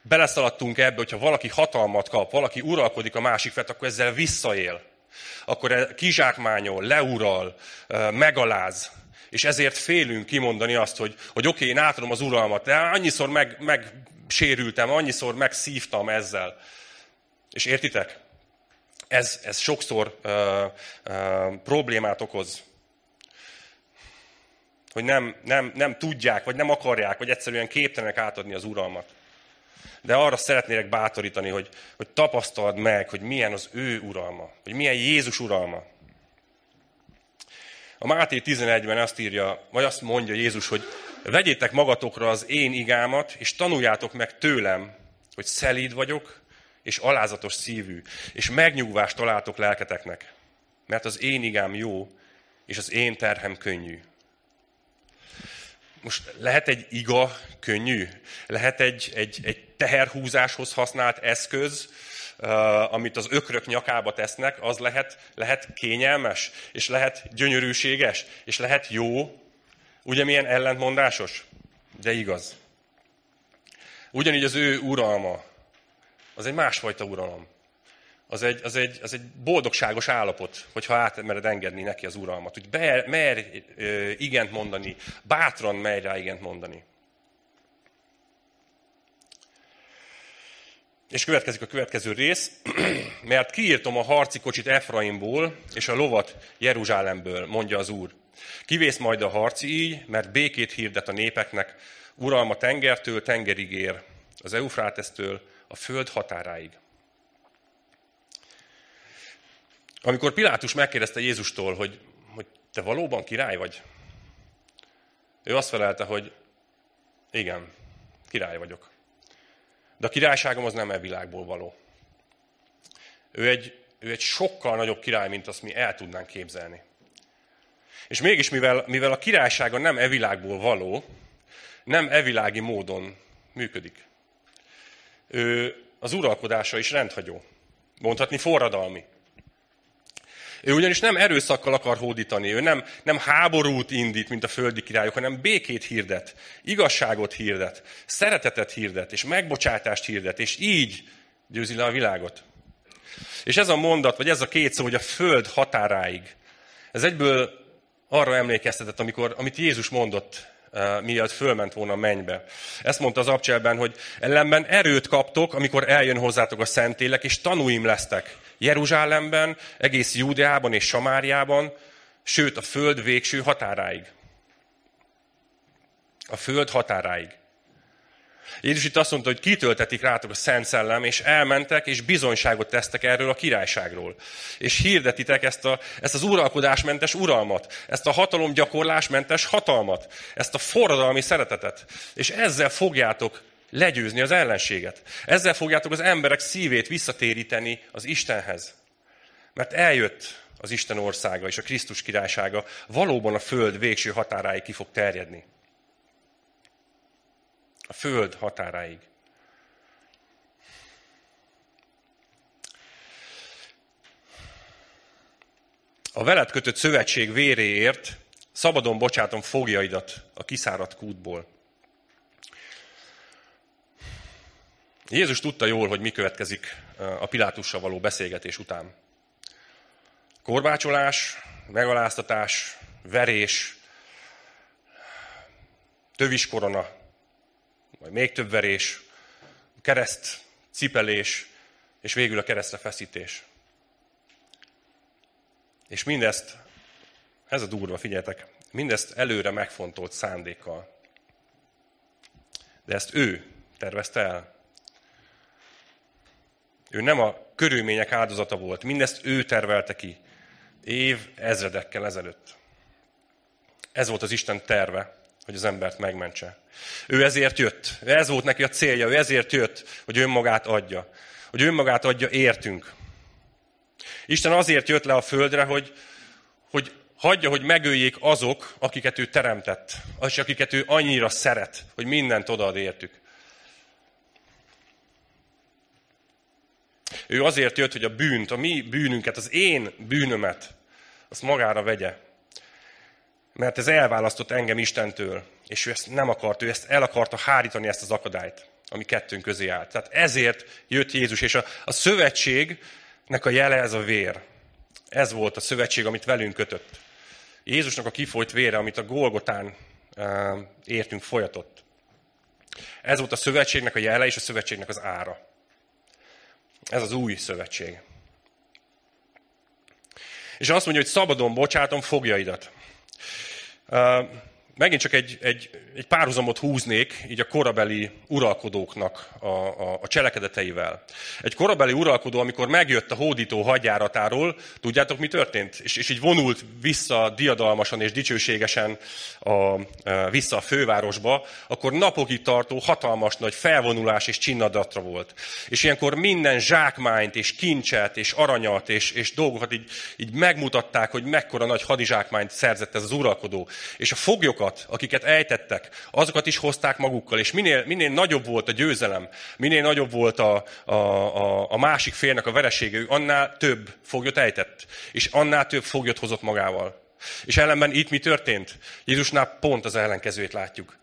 beleszaladtunk ebbe, hogyha valaki hatalmat kap, valaki uralkodik a másik felett, akkor ezzel visszaél. Akkor kizsákmányol, leural, megaláz. És ezért félünk kimondani azt, hogy, hogy oké, okay, én átadom az uralmat, de annyiszor meg, megsérültem, annyiszor megszívtam ezzel. És értitek? Ez, ez sokszor ö, ö, problémát okoz. Hogy nem, nem, nem tudják, vagy nem akarják, vagy egyszerűen képtelenek átadni az uralmat. De arra szeretnélek bátorítani, hogy, hogy tapasztald meg, hogy milyen az ő uralma, hogy milyen Jézus uralma. A Máté tizenegyben azt írja, vagy azt mondja Jézus, hogy vegyétek magatokra az én igámat, és tanuljátok meg tőlem, hogy szelíd vagyok, és alázatos szívű, és megnyugvást találtok lelketeknek, mert az én igám jó, és az én terhem könnyű. Most lehet egy iga könnyű? Lehet egy, egy, egy teherhúzáshoz használt eszköz, Uh, amit az ökrök nyakába tesznek, az lehet, lehet kényelmes, és lehet gyönyörűséges, és lehet jó. Ugye milyen ellentmondásos? De igaz. Ugyanígy az ő uralma, az egy másfajta uralom. Az egy, az egy, az egy boldogságos állapot, hogyha átmered engedni neki az uralmat. Úgy be, merj ö, igent mondani, bátran merj rá igent mondani. És következik a következő rész, mert kiírtom a harci kocsit Efraimból, és a lovat Jeruzsálemből, mondja az Úr. Kivész majd a harci íj, mert békét hirdet a népeknek, uralma tengertől tengerig ér, az Eufrátesztől a föld határáig. Amikor Pilátus megkérdezte Jézustól, hogy, hogy te valóban király vagy? Ő azt felelte, hogy igen, király vagyok. De a királyságom az nem e világból való. Ő egy, ő egy sokkal nagyobb király, mint azt mi el tudnánk képzelni. És mégis, mivel, mivel a királysága nem e világból való, nem e világi módon működik. Ő az uralkodása is rendhagyó. Mondhatni forradalmi. Ő ugyanis nem erőszakkal akar hódítani, ő nem, nem háborút indít, mint a földi királyok, hanem békét hirdet, igazságot hirdet, szeretetet hirdet, és megbocsátást hirdet, és így győzi le a világot. És ez a mondat, vagy ez a két szó, hogy a föld határáig, ez egyből arra emlékeztetett, amikor, amit Jézus mondott, mielőtt fölment volna a mennybe. Ezt mondta az Apcselben, hogy ellenben erőt kaptok, amikor eljön hozzátok a Szentlélek, és tanúim lesztek Jeruzsálemben, egész Júdeában és Samáriában, sőt a föld végső határáig. A föld határáig. Jézus itt azt mondta, hogy kitöltetik rátok a Szent Szellem, és elmentek, és bizonyságot tesztek erről a királyságról. És hirdetitek ezt, a, ezt az uralkodásmentes uralmat, ezt a hatalomgyakorlásmentes hatalmat, ezt a forradalmi szeretetet. És ezzel fogjátok legyőzni az ellenséget. Ezzel fogjátok az emberek szívét visszatéríteni az Istenhez. Mert eljött az Isten országa és a Krisztus királysága valóban a föld végső határáig ki fog terjedni. A föld határáig. A veled kötött szövetség véréért szabadon bocsátom foglyaidat a kiszáradt kútból. Jézus tudta jól, hogy mi következik a Pilátussal való beszélgetés után. Korbácsolás, megaláztatás, verés, töviskorona, majd még több verés, kereszt, cipelés, és végül a keresztre feszítés. És mindezt, ez a durva, figyeljetek, mindezt előre megfontolt szándékkal. De ezt ő tervezte el. Ő nem a körülmények áldozata volt, mindezt ő tervelte ki év ezredekkel ezelőtt. Ez volt az Isten terve, hogy az embert megmentse. Ő ezért jött, ez volt neki a célja, ő ezért jött, hogy önmagát adja. Hogy önmagát adja, értünk. Isten azért jött le a földre, hogy, hogy hagyja, hogy megöljék azok, akiket ő teremtett, és akiket ő annyira szeret, hogy mindent odaad értük. Ő azért jött, hogy a bűnt, a mi bűnünket, az én bűnömet, azt magára vegye. Mert ez elválasztott engem Istentől, és ő ezt nem akart, ő ezt el akarta hárítani, ezt az akadályt, ami kettőnk közé állt. Tehát ezért jött Jézus, és a, a szövetségnek a jele ez a vér. Ez volt a szövetség, amit velünk kötött. Jézusnak a kifolyt vére, amit a Golgotán e, értünk folyatott. Ez volt a szövetségnek a jele, és a szövetségnek az ára. Ez az új szövetség. És azt mondja, hogy szabadon bocsátom foglyaidat. Megint csak egy, egy, egy párhuzamot húznék, így a korabeli uralkodóknak a, a, a cselekedeteivel. Egy korabeli uralkodó, amikor megjött a hódító hadjáratáról, tudjátok, mi történt? És, és így vonult vissza diadalmasan és dicsőségesen a, a, vissza a fővárosba, akkor napokig tartó hatalmas nagy felvonulás és csinnadatra volt. És ilyenkor minden zsákmányt és kincset és aranyat és, és dolgokat így, így megmutatták, hogy mekkora nagy hadizsákmányt szerzett ez az uralkodó. És a foglyokat, akiket ejtettek, azokat is hozták magukkal, és minél, minél nagyobb volt a győzelem, minél nagyobb volt a, a, a, a másik félnek a veresége, annál több foglyot ejtett, és annál több foglyot hozott magával. És ellenben itt mi történt? Jézusnál pont az ellenkezőjét látjuk.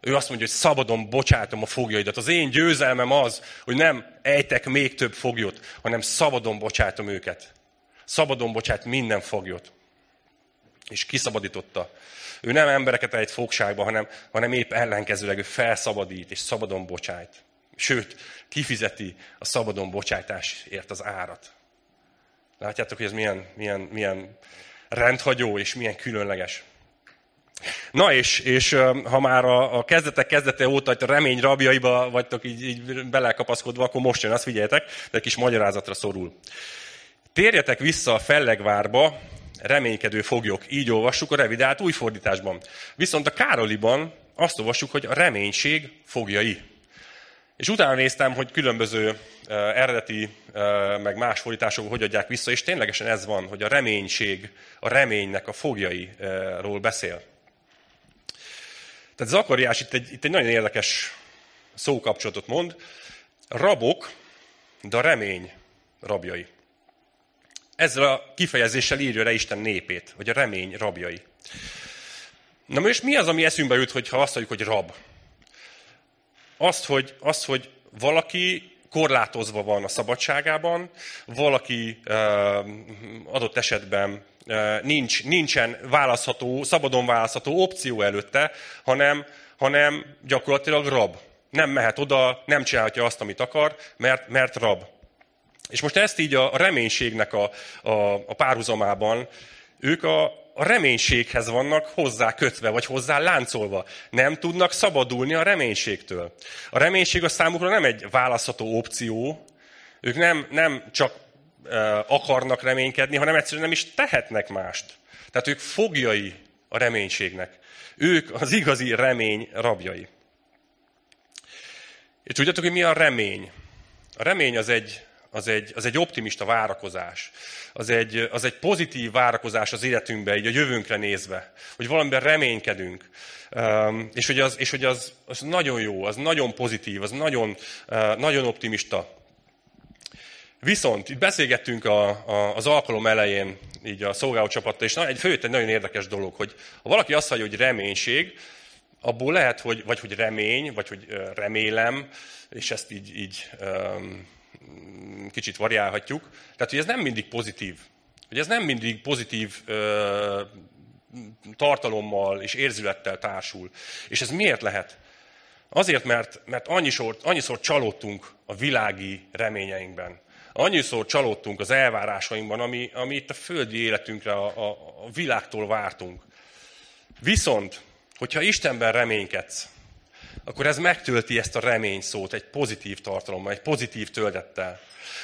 Ő azt mondja, hogy szabadon bocsátom a foglyaidat. Az én győzelmem az, hogy nem ejtek még több foglyot, hanem szabadon bocsátom őket. Szabadon bocsát minden foglyot. És kiszabadította. Ő nem embereket ejt fogságba, hanem, hanem épp ellenkezőleg ő felszabadít és szabadon bocsájt. Sőt, kifizeti a szabadon bocsájtásért az árat. Látjátok, hogy ez milyen, milyen, milyen rendhagyó és milyen különleges. Na és, és ha már a, a kezdetek kezdete óta, hogy a remény rabjaiba vagytok így, így belekapaszkodva, akkor most jön, azt figyeljetek, de egy kis magyarázatra szorul. Térjetek vissza a fellegvárba, reménykedő foglyok. Így olvassuk a revidált új fordításban. Viszont a Károliban azt olvassuk, hogy a reménység fogjai. És utána néztem, hogy különböző uh, eredeti, uh, meg más fordítások hogy adják vissza, és ténylegesen ez van, hogy a reménység, a reménynek a fogjairól beszél. Tehát Zakariás itt egy, itt egy nagyon érdekes szókapcsolatot mond. Rabok, de a remény rabjai. Ezzel a kifejezéssel írja le Isten népét, vagy a remény rabjai. Na most mi az, ami eszünkbe jut, hogyha azt mondjuk, hogy rab? Azt, hogy, azt, hogy valaki korlátozva van a szabadságában, valaki adott esetben nincs, nincsen választható, szabadon választható opció előtte, hanem, hanem gyakorlatilag rab. Nem mehet oda, nem csinálhatja azt, amit akar, mert, mert rab. És most ezt így a reménységnek a, a, a párhuzamában, ők a, a reménységhez vannak hozzá kötve, vagy hozzá láncolva. Nem tudnak szabadulni a reménységtől. A reménység a számukra nem egy választható opció. Ők nem, nem csak e, akarnak reménykedni, hanem egyszerűen nem is tehetnek mást. Tehát ők fogjai a reménységnek. Ők az igazi remény rabjai. És tudjátok, hogy mi a remény? A remény az egy... az egy, az egy optimista várakozás, az egy, az egy pozitív várakozás az életünkbe, így a jövőnkre nézve, hogy valamiben reménykedünk, és hogy, az, és hogy az, az nagyon jó, az nagyon pozitív, az nagyon, nagyon optimista. Viszont itt beszélgettünk a, a, az alkalom elején, így a szolgálócsapattal, és na, egy főt egy nagyon érdekes dolog, hogy ha valaki azt hallja, hogy reménység, abból lehet, hogy, vagy hogy remény, vagy hogy remélem, és ezt így, így um, kicsit variálhatjuk. Tehát, hogy ez nem mindig pozitív. Hogy ez nem mindig pozitív uh, tartalommal és érzülettel társul. És ez miért lehet? Azért, mert, mert annyiszor, annyiszor csalódtunk a világi reményeinkben. Annyiszor csalódtunk az elvárásainkban, ami, ami itt a földi életünkre, a, a világtól vártunk. Viszont, hogyha Istenben reménykedsz, akkor ez megtölti ezt a remény szót egy pozitív tartalommal, egy pozitív töltettel.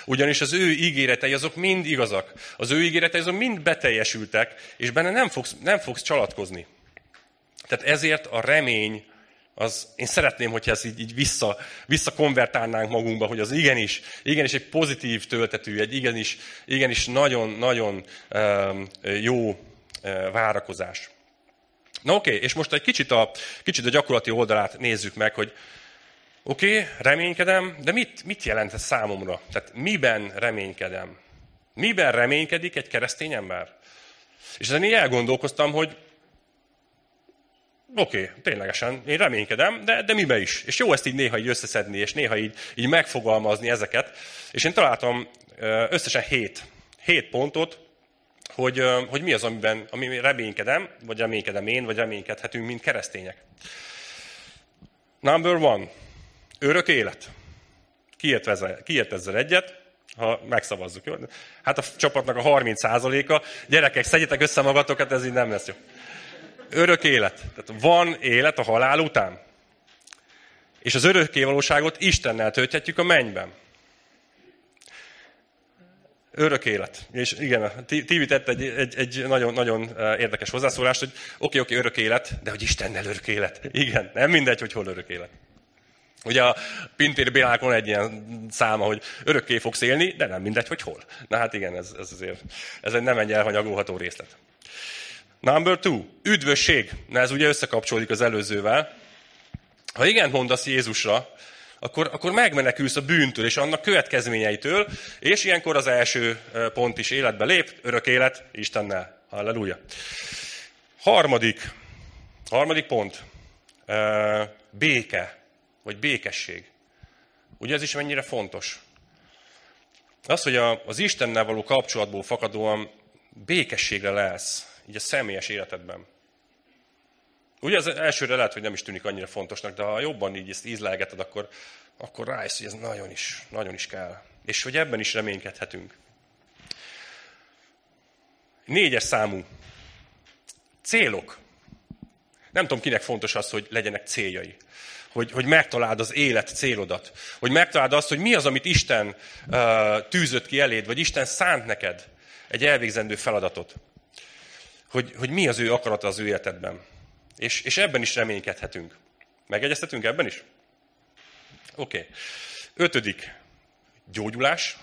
Ugyanis az ő ígéretei azok mind igazak. Az ő ígéretei azok mind beteljesültek, és benne nem fogsz, nem fogsz csalatkozni. Tehát ezért a remény, az, én szeretném, hogyha ezt így, így vissza, visszakonvertálnánk magunkba, hogy az igenis, igenis egy pozitív töltetű, egy igenis, igenis nagyon-nagyon um, jó uh, várakozás. Na oké, okay, és most egy kicsit a, kicsit a gyakorlati oldalát nézzük meg, hogy oké, okay, reménykedem, de mit, mit jelent ez számomra? Tehát miben reménykedem? Miben reménykedik egy keresztény ember? És ezen én elgondolkoztam, hogy oké, okay, ténylegesen, én reménykedem, de, de miben is? És jó ezt így néha így összeszedni, és néha így, így megfogalmazni ezeket. És én találtam összesen hét, hét pontot, Hogy, hogy mi az, amiben ami reménykedem, vagy reménykedem én, vagy reménykedhetünk, mint keresztények. Number one. Örök élet. Kiért ezzel, kiért ezzel egyet, ha megszavazzuk. Jó? Hát a csapatnak a harminc százaléka. Gyerekek, szedjetek össze magatokat, ez így nem lesz jó. Örök élet. Tehát van élet a halál után. És az örökkévalóságot Istennel tölthetjük a mennyben. Örök élet. És igen, Tibi tett egy, egy, egy nagyon, nagyon érdekes hozzászólást, hogy oké, oké, örök élet, de hogy Istennel örök élet. Igen, nem mindegy, hogy hol örök élet. Ugye a Pintér Bélának van egy ilyen száma, hogy örökké fogsz élni, de nem mindegy, hogy hol. Na hát igen, ez, ez azért ez nem egy elhanyagolható részlet. Number two. Üdvösség. Na ez ugye összekapcsolódik az előzővel. Ha igent mondasz Jézusra, Akkor, akkor megmenekülsz a bűntől és annak következményeitől, és ilyenkor az első pont is életbe lép, örök élet Istennel. Halleluja. Harmadik, harmadik pont, béke, vagy békesség. Ugye ez is mennyire fontos? Az, hogy az Istennel való kapcsolatból fakadóan békességre lesz, így a személyes életedben. Ugye az elsőre lehet, hogy nem is tűnik annyira fontosnak, de ha jobban így ezt ízlelgeted, akkor, akkor rájössz, hogy ez nagyon is, nagyon is kell. És hogy ebben is reménykedhetünk. Négyes számú. Célok. Nem tudom, kinek fontos az, hogy legyenek céljai. Hogy, hogy megtaláld az élet célodat. Hogy megtaláld azt, hogy mi az, amit Isten uh, tűzött ki eléd, vagy Isten szánt neked egy elvégzendő feladatot. Hogy, hogy mi az ő akarata az ő életedben. És, és ebben is reménykedhetünk. Megegyeztetünk ebben is? Oké. Okay. Ötödik. Gyógyulás.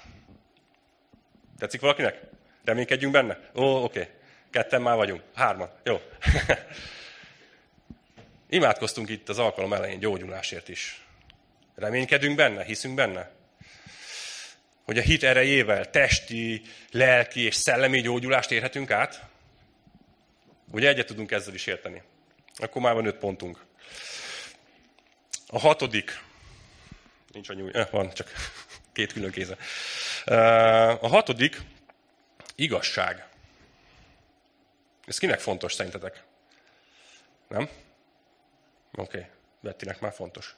Tetszik valakinek? Reménykedjünk benne? Ó, oké. Okay. Ketten már vagyunk. Hárman. Jó. Imádkoztunk itt az alkalom elején gyógyulásért is. Reménykedünk benne? Hiszünk benne? Hogy a hit erejével testi, lelki és szellemi gyógyulást érhetünk át? Ugye egyet tudunk ezzel is érteni. Akkor már van öt pontunk. A hatodik. Nincs a nyúj. Eh, van, csak két külön kéze. A hatodik. Igazság. Ez kinek fontos szerintetek? Nem? Oké. Okay. Bettinek már fontos.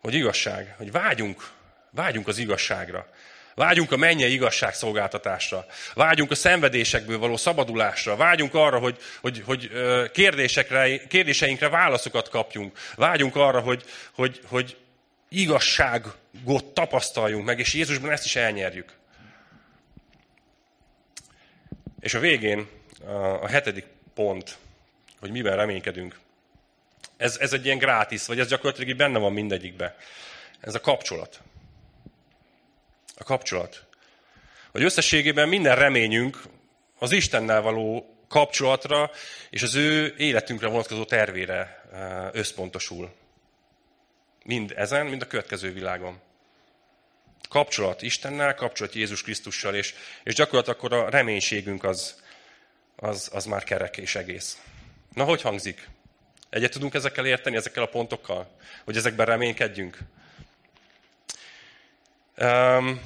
Hogy igazság. Hogy vágyunk. Vágyunk az igazságra. Vágyunk a mennyei igazságszolgáltatásra, vágyunk a szenvedésekből való szabadulásra, vágyunk arra, hogy, hogy, hogy kérdésekre, kérdéseinkre válaszokat kapjunk, vágyunk arra, hogy, hogy, hogy igazságot tapasztaljunk meg, és Jézusban ezt is elnyerjük. És a végén a hetedik pont, hogy miben reménykedünk. Ez, ez egy ilyen grátis, vagy ez gyakorlatilag benne van mindegyikben. Ez a kapcsolat. a kapcsolat. Hogy összességében minden reményünk az Istennel való kapcsolatra és az ő életünkre vonatkozó tervére összpontosul. Mind ezen, mind a következő világon. Kapcsolat Istennel, kapcsolat Jézus Krisztussal, és, és gyakorlatilag akkor a reménységünk az, az, az már kerek és egész. Na, hogy hangzik? Egyet tudunk ezekkel érteni, ezekkel a pontokkal? Hogy ezekben reménykedjünk? Um,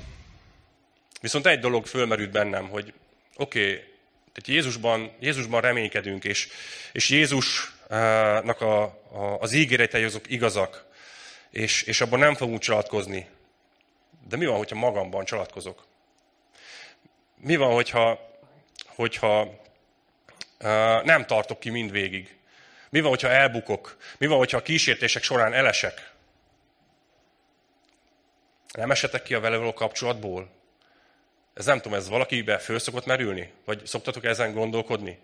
viszont egy dolog fölmerült bennem, hogy oké, okay, tehát Jézusban, Jézusban reménykedünk, és, és Jézusnak a, a, az ígéretei azok igazak, és, és abban nem fogunk csalatkozni. De mi van, hogyha magamban csalatkozok? Mi van, hogyha, hogyha uh, nem tartok ki mindvégig? Mi van, hogyha elbukok? Mi van, hogyha a kísértések során elesek? Nem esetek ki a vele való kapcsolatból? Ez nem tudom, ez valakiben föl szokott merülni? Vagy szoktatok ezen gondolkodni?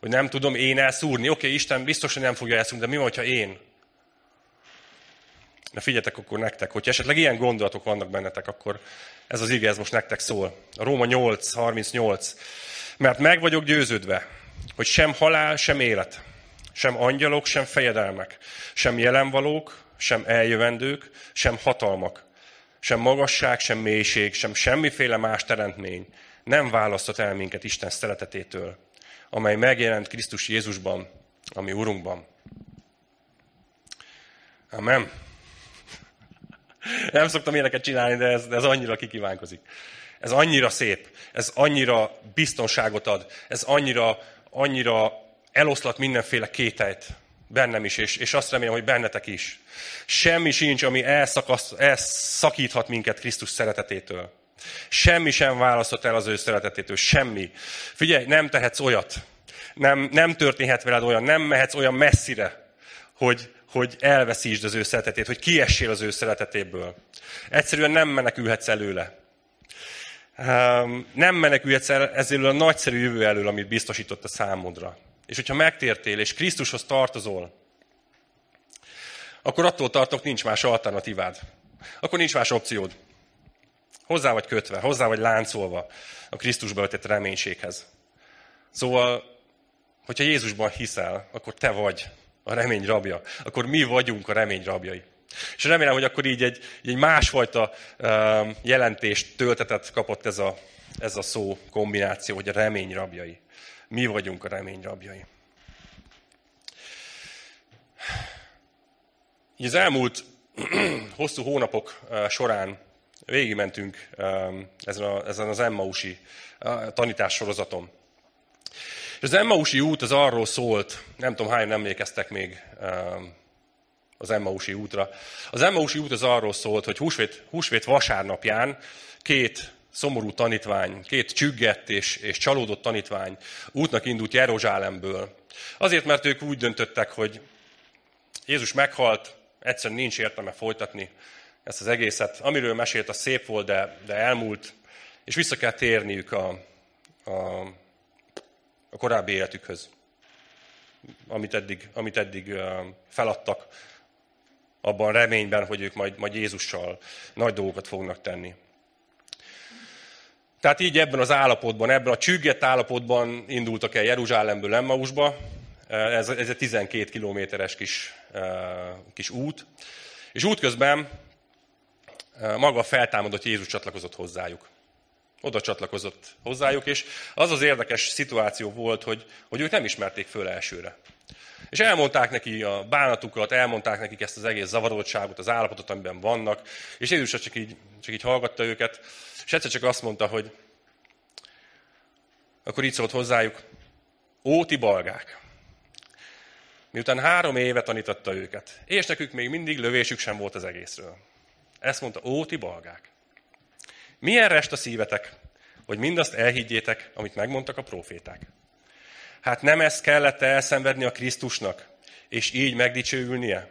Hogy nem tudom én elszúrni? Oké, okay, Isten biztos, hogy nem fogja elszúrni, de mi van, hogyha én? Na figyeljetek akkor nektek, hogyha esetleg ilyen gondolatok vannak bennetek, akkor ez az ige, ez most nektek szól. A Róma nyolc harmincnyolc. Mert meg vagyok győződve, hogy sem halál, sem élet, sem angyalok, sem fejedelmek, sem jelenvalók, sem eljövendők, sem hatalmak, sem magasság, sem mélység, sem semmiféle más teremtmény nem választott el minket Isten szeretetétől, amely megjelent Krisztus Jézusban, a mi Urunkban. Amen. Nem szoktam ilyeneket csinálni, de ez, de ez annyira kikívánkozik. Ez annyira szép, ez annyira biztonságot ad, ez annyira, annyira eloszlat mindenféle kételyt bennem is, és, és azt remélem, hogy bennetek is. Semmi sincs, ami elszakasz, elszakíthat minket Krisztus szeretetétől. Semmi sem választott el az ő szeretetétől, semmi. Figyelj, nem tehetsz olyat, nem, nem történhet veled olyan, nem mehetsz olyan messzire, hogy... hogy elveszítsd az ő szeretetét, hogy kiessél az ő szeretetéből. Egyszerűen nem menekülhetsz előle. Nem menekülhetsz ezzel a nagyszerű jövő elől, amit biztosított a számodra. És hogyha megtértél, és Krisztushoz tartozol, akkor attól tartok, nincs más alternatívád. Akkor nincs más opciód. Hozzá vagy kötve, hozzá vagy láncolva a Krisztusba vetett reménységhez. Szóval, hogyha Jézusban hiszel, akkor te vagy a remény rabja, akkor mi vagyunk a remény rabjai. És remélem, hogy akkor így egy, egy másfajta jelentést, töltetet kapott ez a, ez a szó kombináció, hogy a remény rabjai. Mi vagyunk a remény rabjai. Így az elmúlt hosszú hónapok során végigmentünk ezen, a, ezen az Emmausi tanítássorozaton. És az Emmausi út az arról szólt, nem tudom hányan emlékeztek még az Emmausi útra. Az Emmausi út az arról szólt, hogy húsvét, húsvét vasárnapján két szomorú tanítvány, két csüggett és, és csalódott tanítvány útnak indult Jeruzsálemből. Azért, mert ők úgy döntöttek, hogy Jézus meghalt, egyszerűen nincs értelme folytatni ezt az egészet. Amiről mesélt, az szép volt, de, de elmúlt, és vissza kell térniük a... a a korábbi életükhöz, amit eddig, amit eddig feladtak, abban reményben, hogy ők majd, majd Jézussal nagy dolgokat fognak tenni. Tehát így ebben az állapotban, ebben a csüggett állapotban indultak el Jeruzsálemből Emmausba. Ez, ez egy tizenkét kilométeres kis, kis út. És útközben maga a feltámadott Jézus csatlakozott hozzájuk. Oda csatlakozott hozzájuk, és az az érdekes szituáció volt, hogy, hogy ők nem ismerték föl elsőre. És elmondták neki a bánatukat, elmondták nekik ezt az egész zavarodottságot, az állapotot, amiben vannak, és Jézus csak így, csak így hallgatta őket, és egyszer csak azt mondta, hogy akkor így szólt hozzájuk, ó, ti balgák! Miután három éve tanította őket, és nekük még mindig lövésük sem volt az egészről. Ezt mondta, ó, ti balgák! Milyen rest a szívetek, hogy mindazt elhiggyétek, amit megmondtak a próféták? Hát nem ezt kellett elszenvedni a Krisztusnak, és így megdicsőülnie?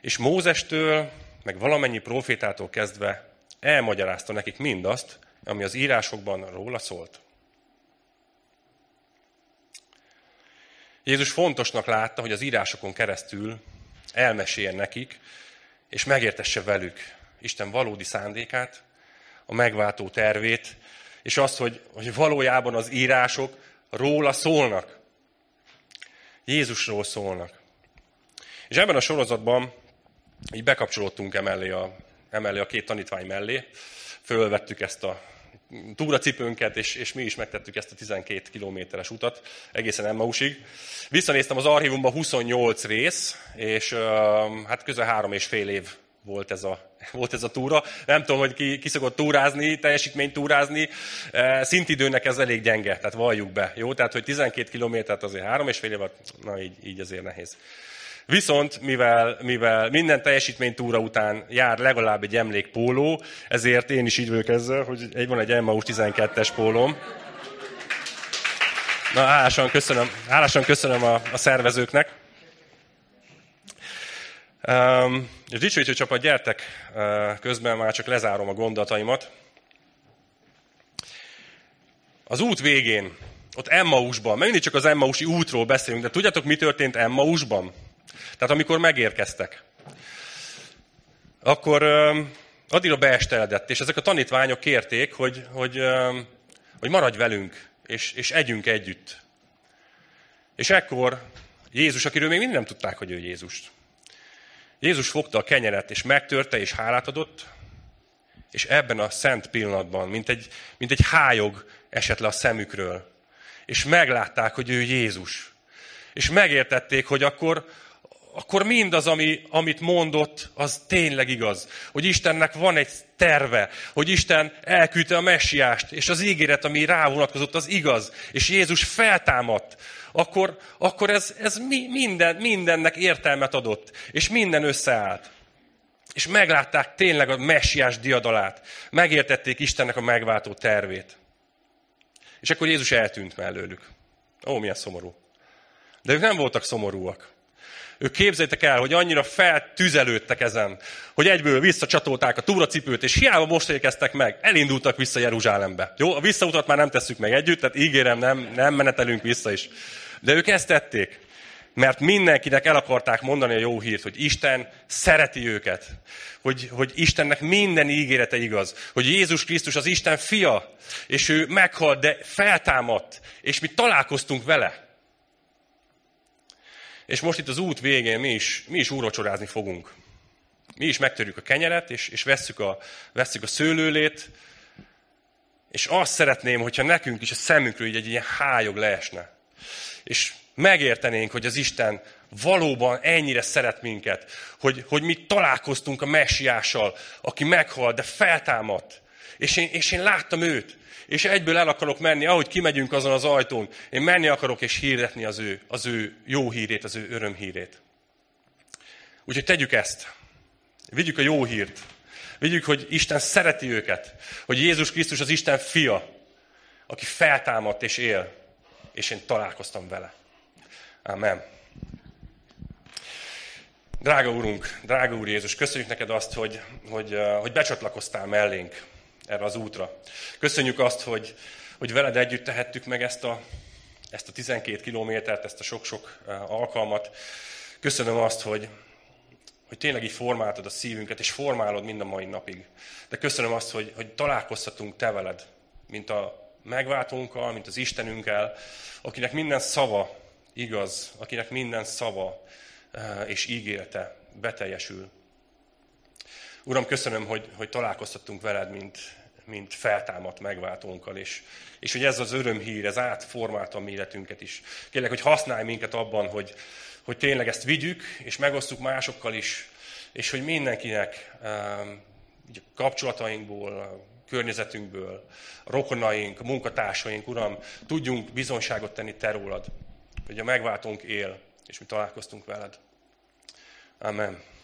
És Mózestől, meg valamennyi prófétától kezdve elmagyarázta nekik mindazt, ami az írásokban róla szólt. Jézus fontosnak látta, hogy az írásokon keresztül elmeséljen nekik, és megértesse velük Isten valódi szándékát, a megváltó tervét, és azt, hogy, hogy valójában az írások róla szólnak. Jézusról szólnak. És ebben a sorozatban így bekapcsolódtunk emellé a, emellé a két tanítvány mellé, fölvettük ezt a túracipőnket, és, és mi is megtettük ezt a tizenkét kilométeres utat, egészen Emmausig. Visszanéztem az archívumban, huszonnyolc rész, és hát közel három és fél év volt ez a, volt ez a túra. Nem tudom, hogy ki, ki szokott túrázni, teljesítményt túrázni. Szintidőnek ez elég gyenge, tehát valljuk be. Jó? Tehát, hogy tizenkét kilométert azért három és fél év, na így, így azért nehéz. Viszont, mivel, mivel minden teljesítménytúra után jár legalább egy emlékpóló, ezért én is így vagyok ezzel, hogy van egy Emmaus tizenkettes pólóm. Na, hálásan köszönöm, hálásan köszönöm a, a szervezőknek. Um, és dicsőítő csapat, gyertek, uh, közben már csak lezárom a gondolataimat. Az út végén, ott Emmausban, mert mindig csak az Emmausi útról beszélünk, de tudjátok, mi történt Emmausban? Tehát amikor megérkeztek, akkor addigra beesteledett, és ezek a tanítványok kérték, hogy, hogy, hogy maradj velünk, és, és együnk együtt. És ekkor Jézus, akiről még mindig nem tudták, hogy ő Jézus. Jézus fogta a kenyeret, és megtörte, és hálát adott, és ebben a szent pillanatban, mint egy, mint egy hályog esett le a szemükről, és meglátták, hogy ő Jézus. És megértették, hogy akkor, akkor mindaz, ami, amit mondott, az tényleg igaz. Hogy Istennek van egy terve, hogy Isten elküldte a messiást, és az ígéret, ami rá vonatkozott, az igaz. És Jézus feltámadt. Akkor, akkor ez, ez minden, mindennek értelmet adott, és minden összeállt. És meglátták tényleg a messiás diadalát. Megértették Istennek a megváltó tervét. És akkor Jézus eltűnt mellőlük. Ó, milyen szomorú. De ők nem voltak szomorúak. Ők képzeljétek el, hogy annyira feltüzelődtek ezen, hogy egyből visszacsatolták a túracipőt, és hiába most érkeztek meg, elindultak vissza Jeruzsálembe. Jó, a visszautat már nem tesszük meg együtt, tehát ígérem, nem, nem menetelünk vissza is. De ők ezt tették, mert mindenkinek el akarták mondani a jó hírt, hogy Isten szereti őket, hogy, hogy Istennek minden ígérete igaz, hogy Jézus Krisztus az Isten fia, és ő meghalt, de feltámadt, és mi találkoztunk vele. És most itt az út végén mi is, mi is úrvacsorázni fogunk. Mi is megtörjük a kenyeret, és, és vesszük, a, vesszük a szőlőlét, és azt szeretném, hogyha nekünk is a szemünkről így egy ilyen hályog leesne. És megértenénk, hogy az Isten valóban ennyire szeret minket, hogy, hogy mi találkoztunk a messiással, aki meghalt, de feltámadt. És én, és én láttam őt. És egyből el akarok menni, ahogy kimegyünk azon az ajtón, én menni akarok és hirdetni az ő, az ő jó hírét, az ő örömhírét. Úgyhogy tegyük ezt. Vigyük a jó hírt. Vigyük, hogy Isten szereti őket. Hogy Jézus Krisztus az Isten fia, aki feltámadt és él. És én találkoztam vele. Amen. Drága Úrunk, drága Úr Jézus, köszönjük neked azt, hogy, hogy, hogy becsatlakoztál mellénk erre az útra. Köszönjük azt, hogy, hogy veled együtt tehettük meg ezt a, ezt a tizenkét kilométert, ezt a sok-sok alkalmat. Köszönöm azt, hogy, hogy tényleg így formáltad a szívünket, és formálod mind a mai napig. De köszönöm azt, hogy, hogy találkozhatunk te veled, mint a megváltónkkal, mint az Istenünkkel, akinek minden szava igaz, akinek minden szava és ígérete beteljesül. Uram, köszönöm, hogy, hogy találkoztattunk veled, mint, mint feltámadt megváltónkkal, és, és hogy ez az örömhír, ez átformálta a mi életünket is. Kérlek, hogy használj minket abban, hogy, hogy tényleg ezt vigyük, és megosztjuk másokkal is, és hogy mindenkinek kapcsolatainkból, a környezetünkből, a rokonaink, a munkatársaink, Uram, tudjunk bizonyságot tenni te rólad, hogy a megváltónk él, és mi találkoztunk veled. Amen.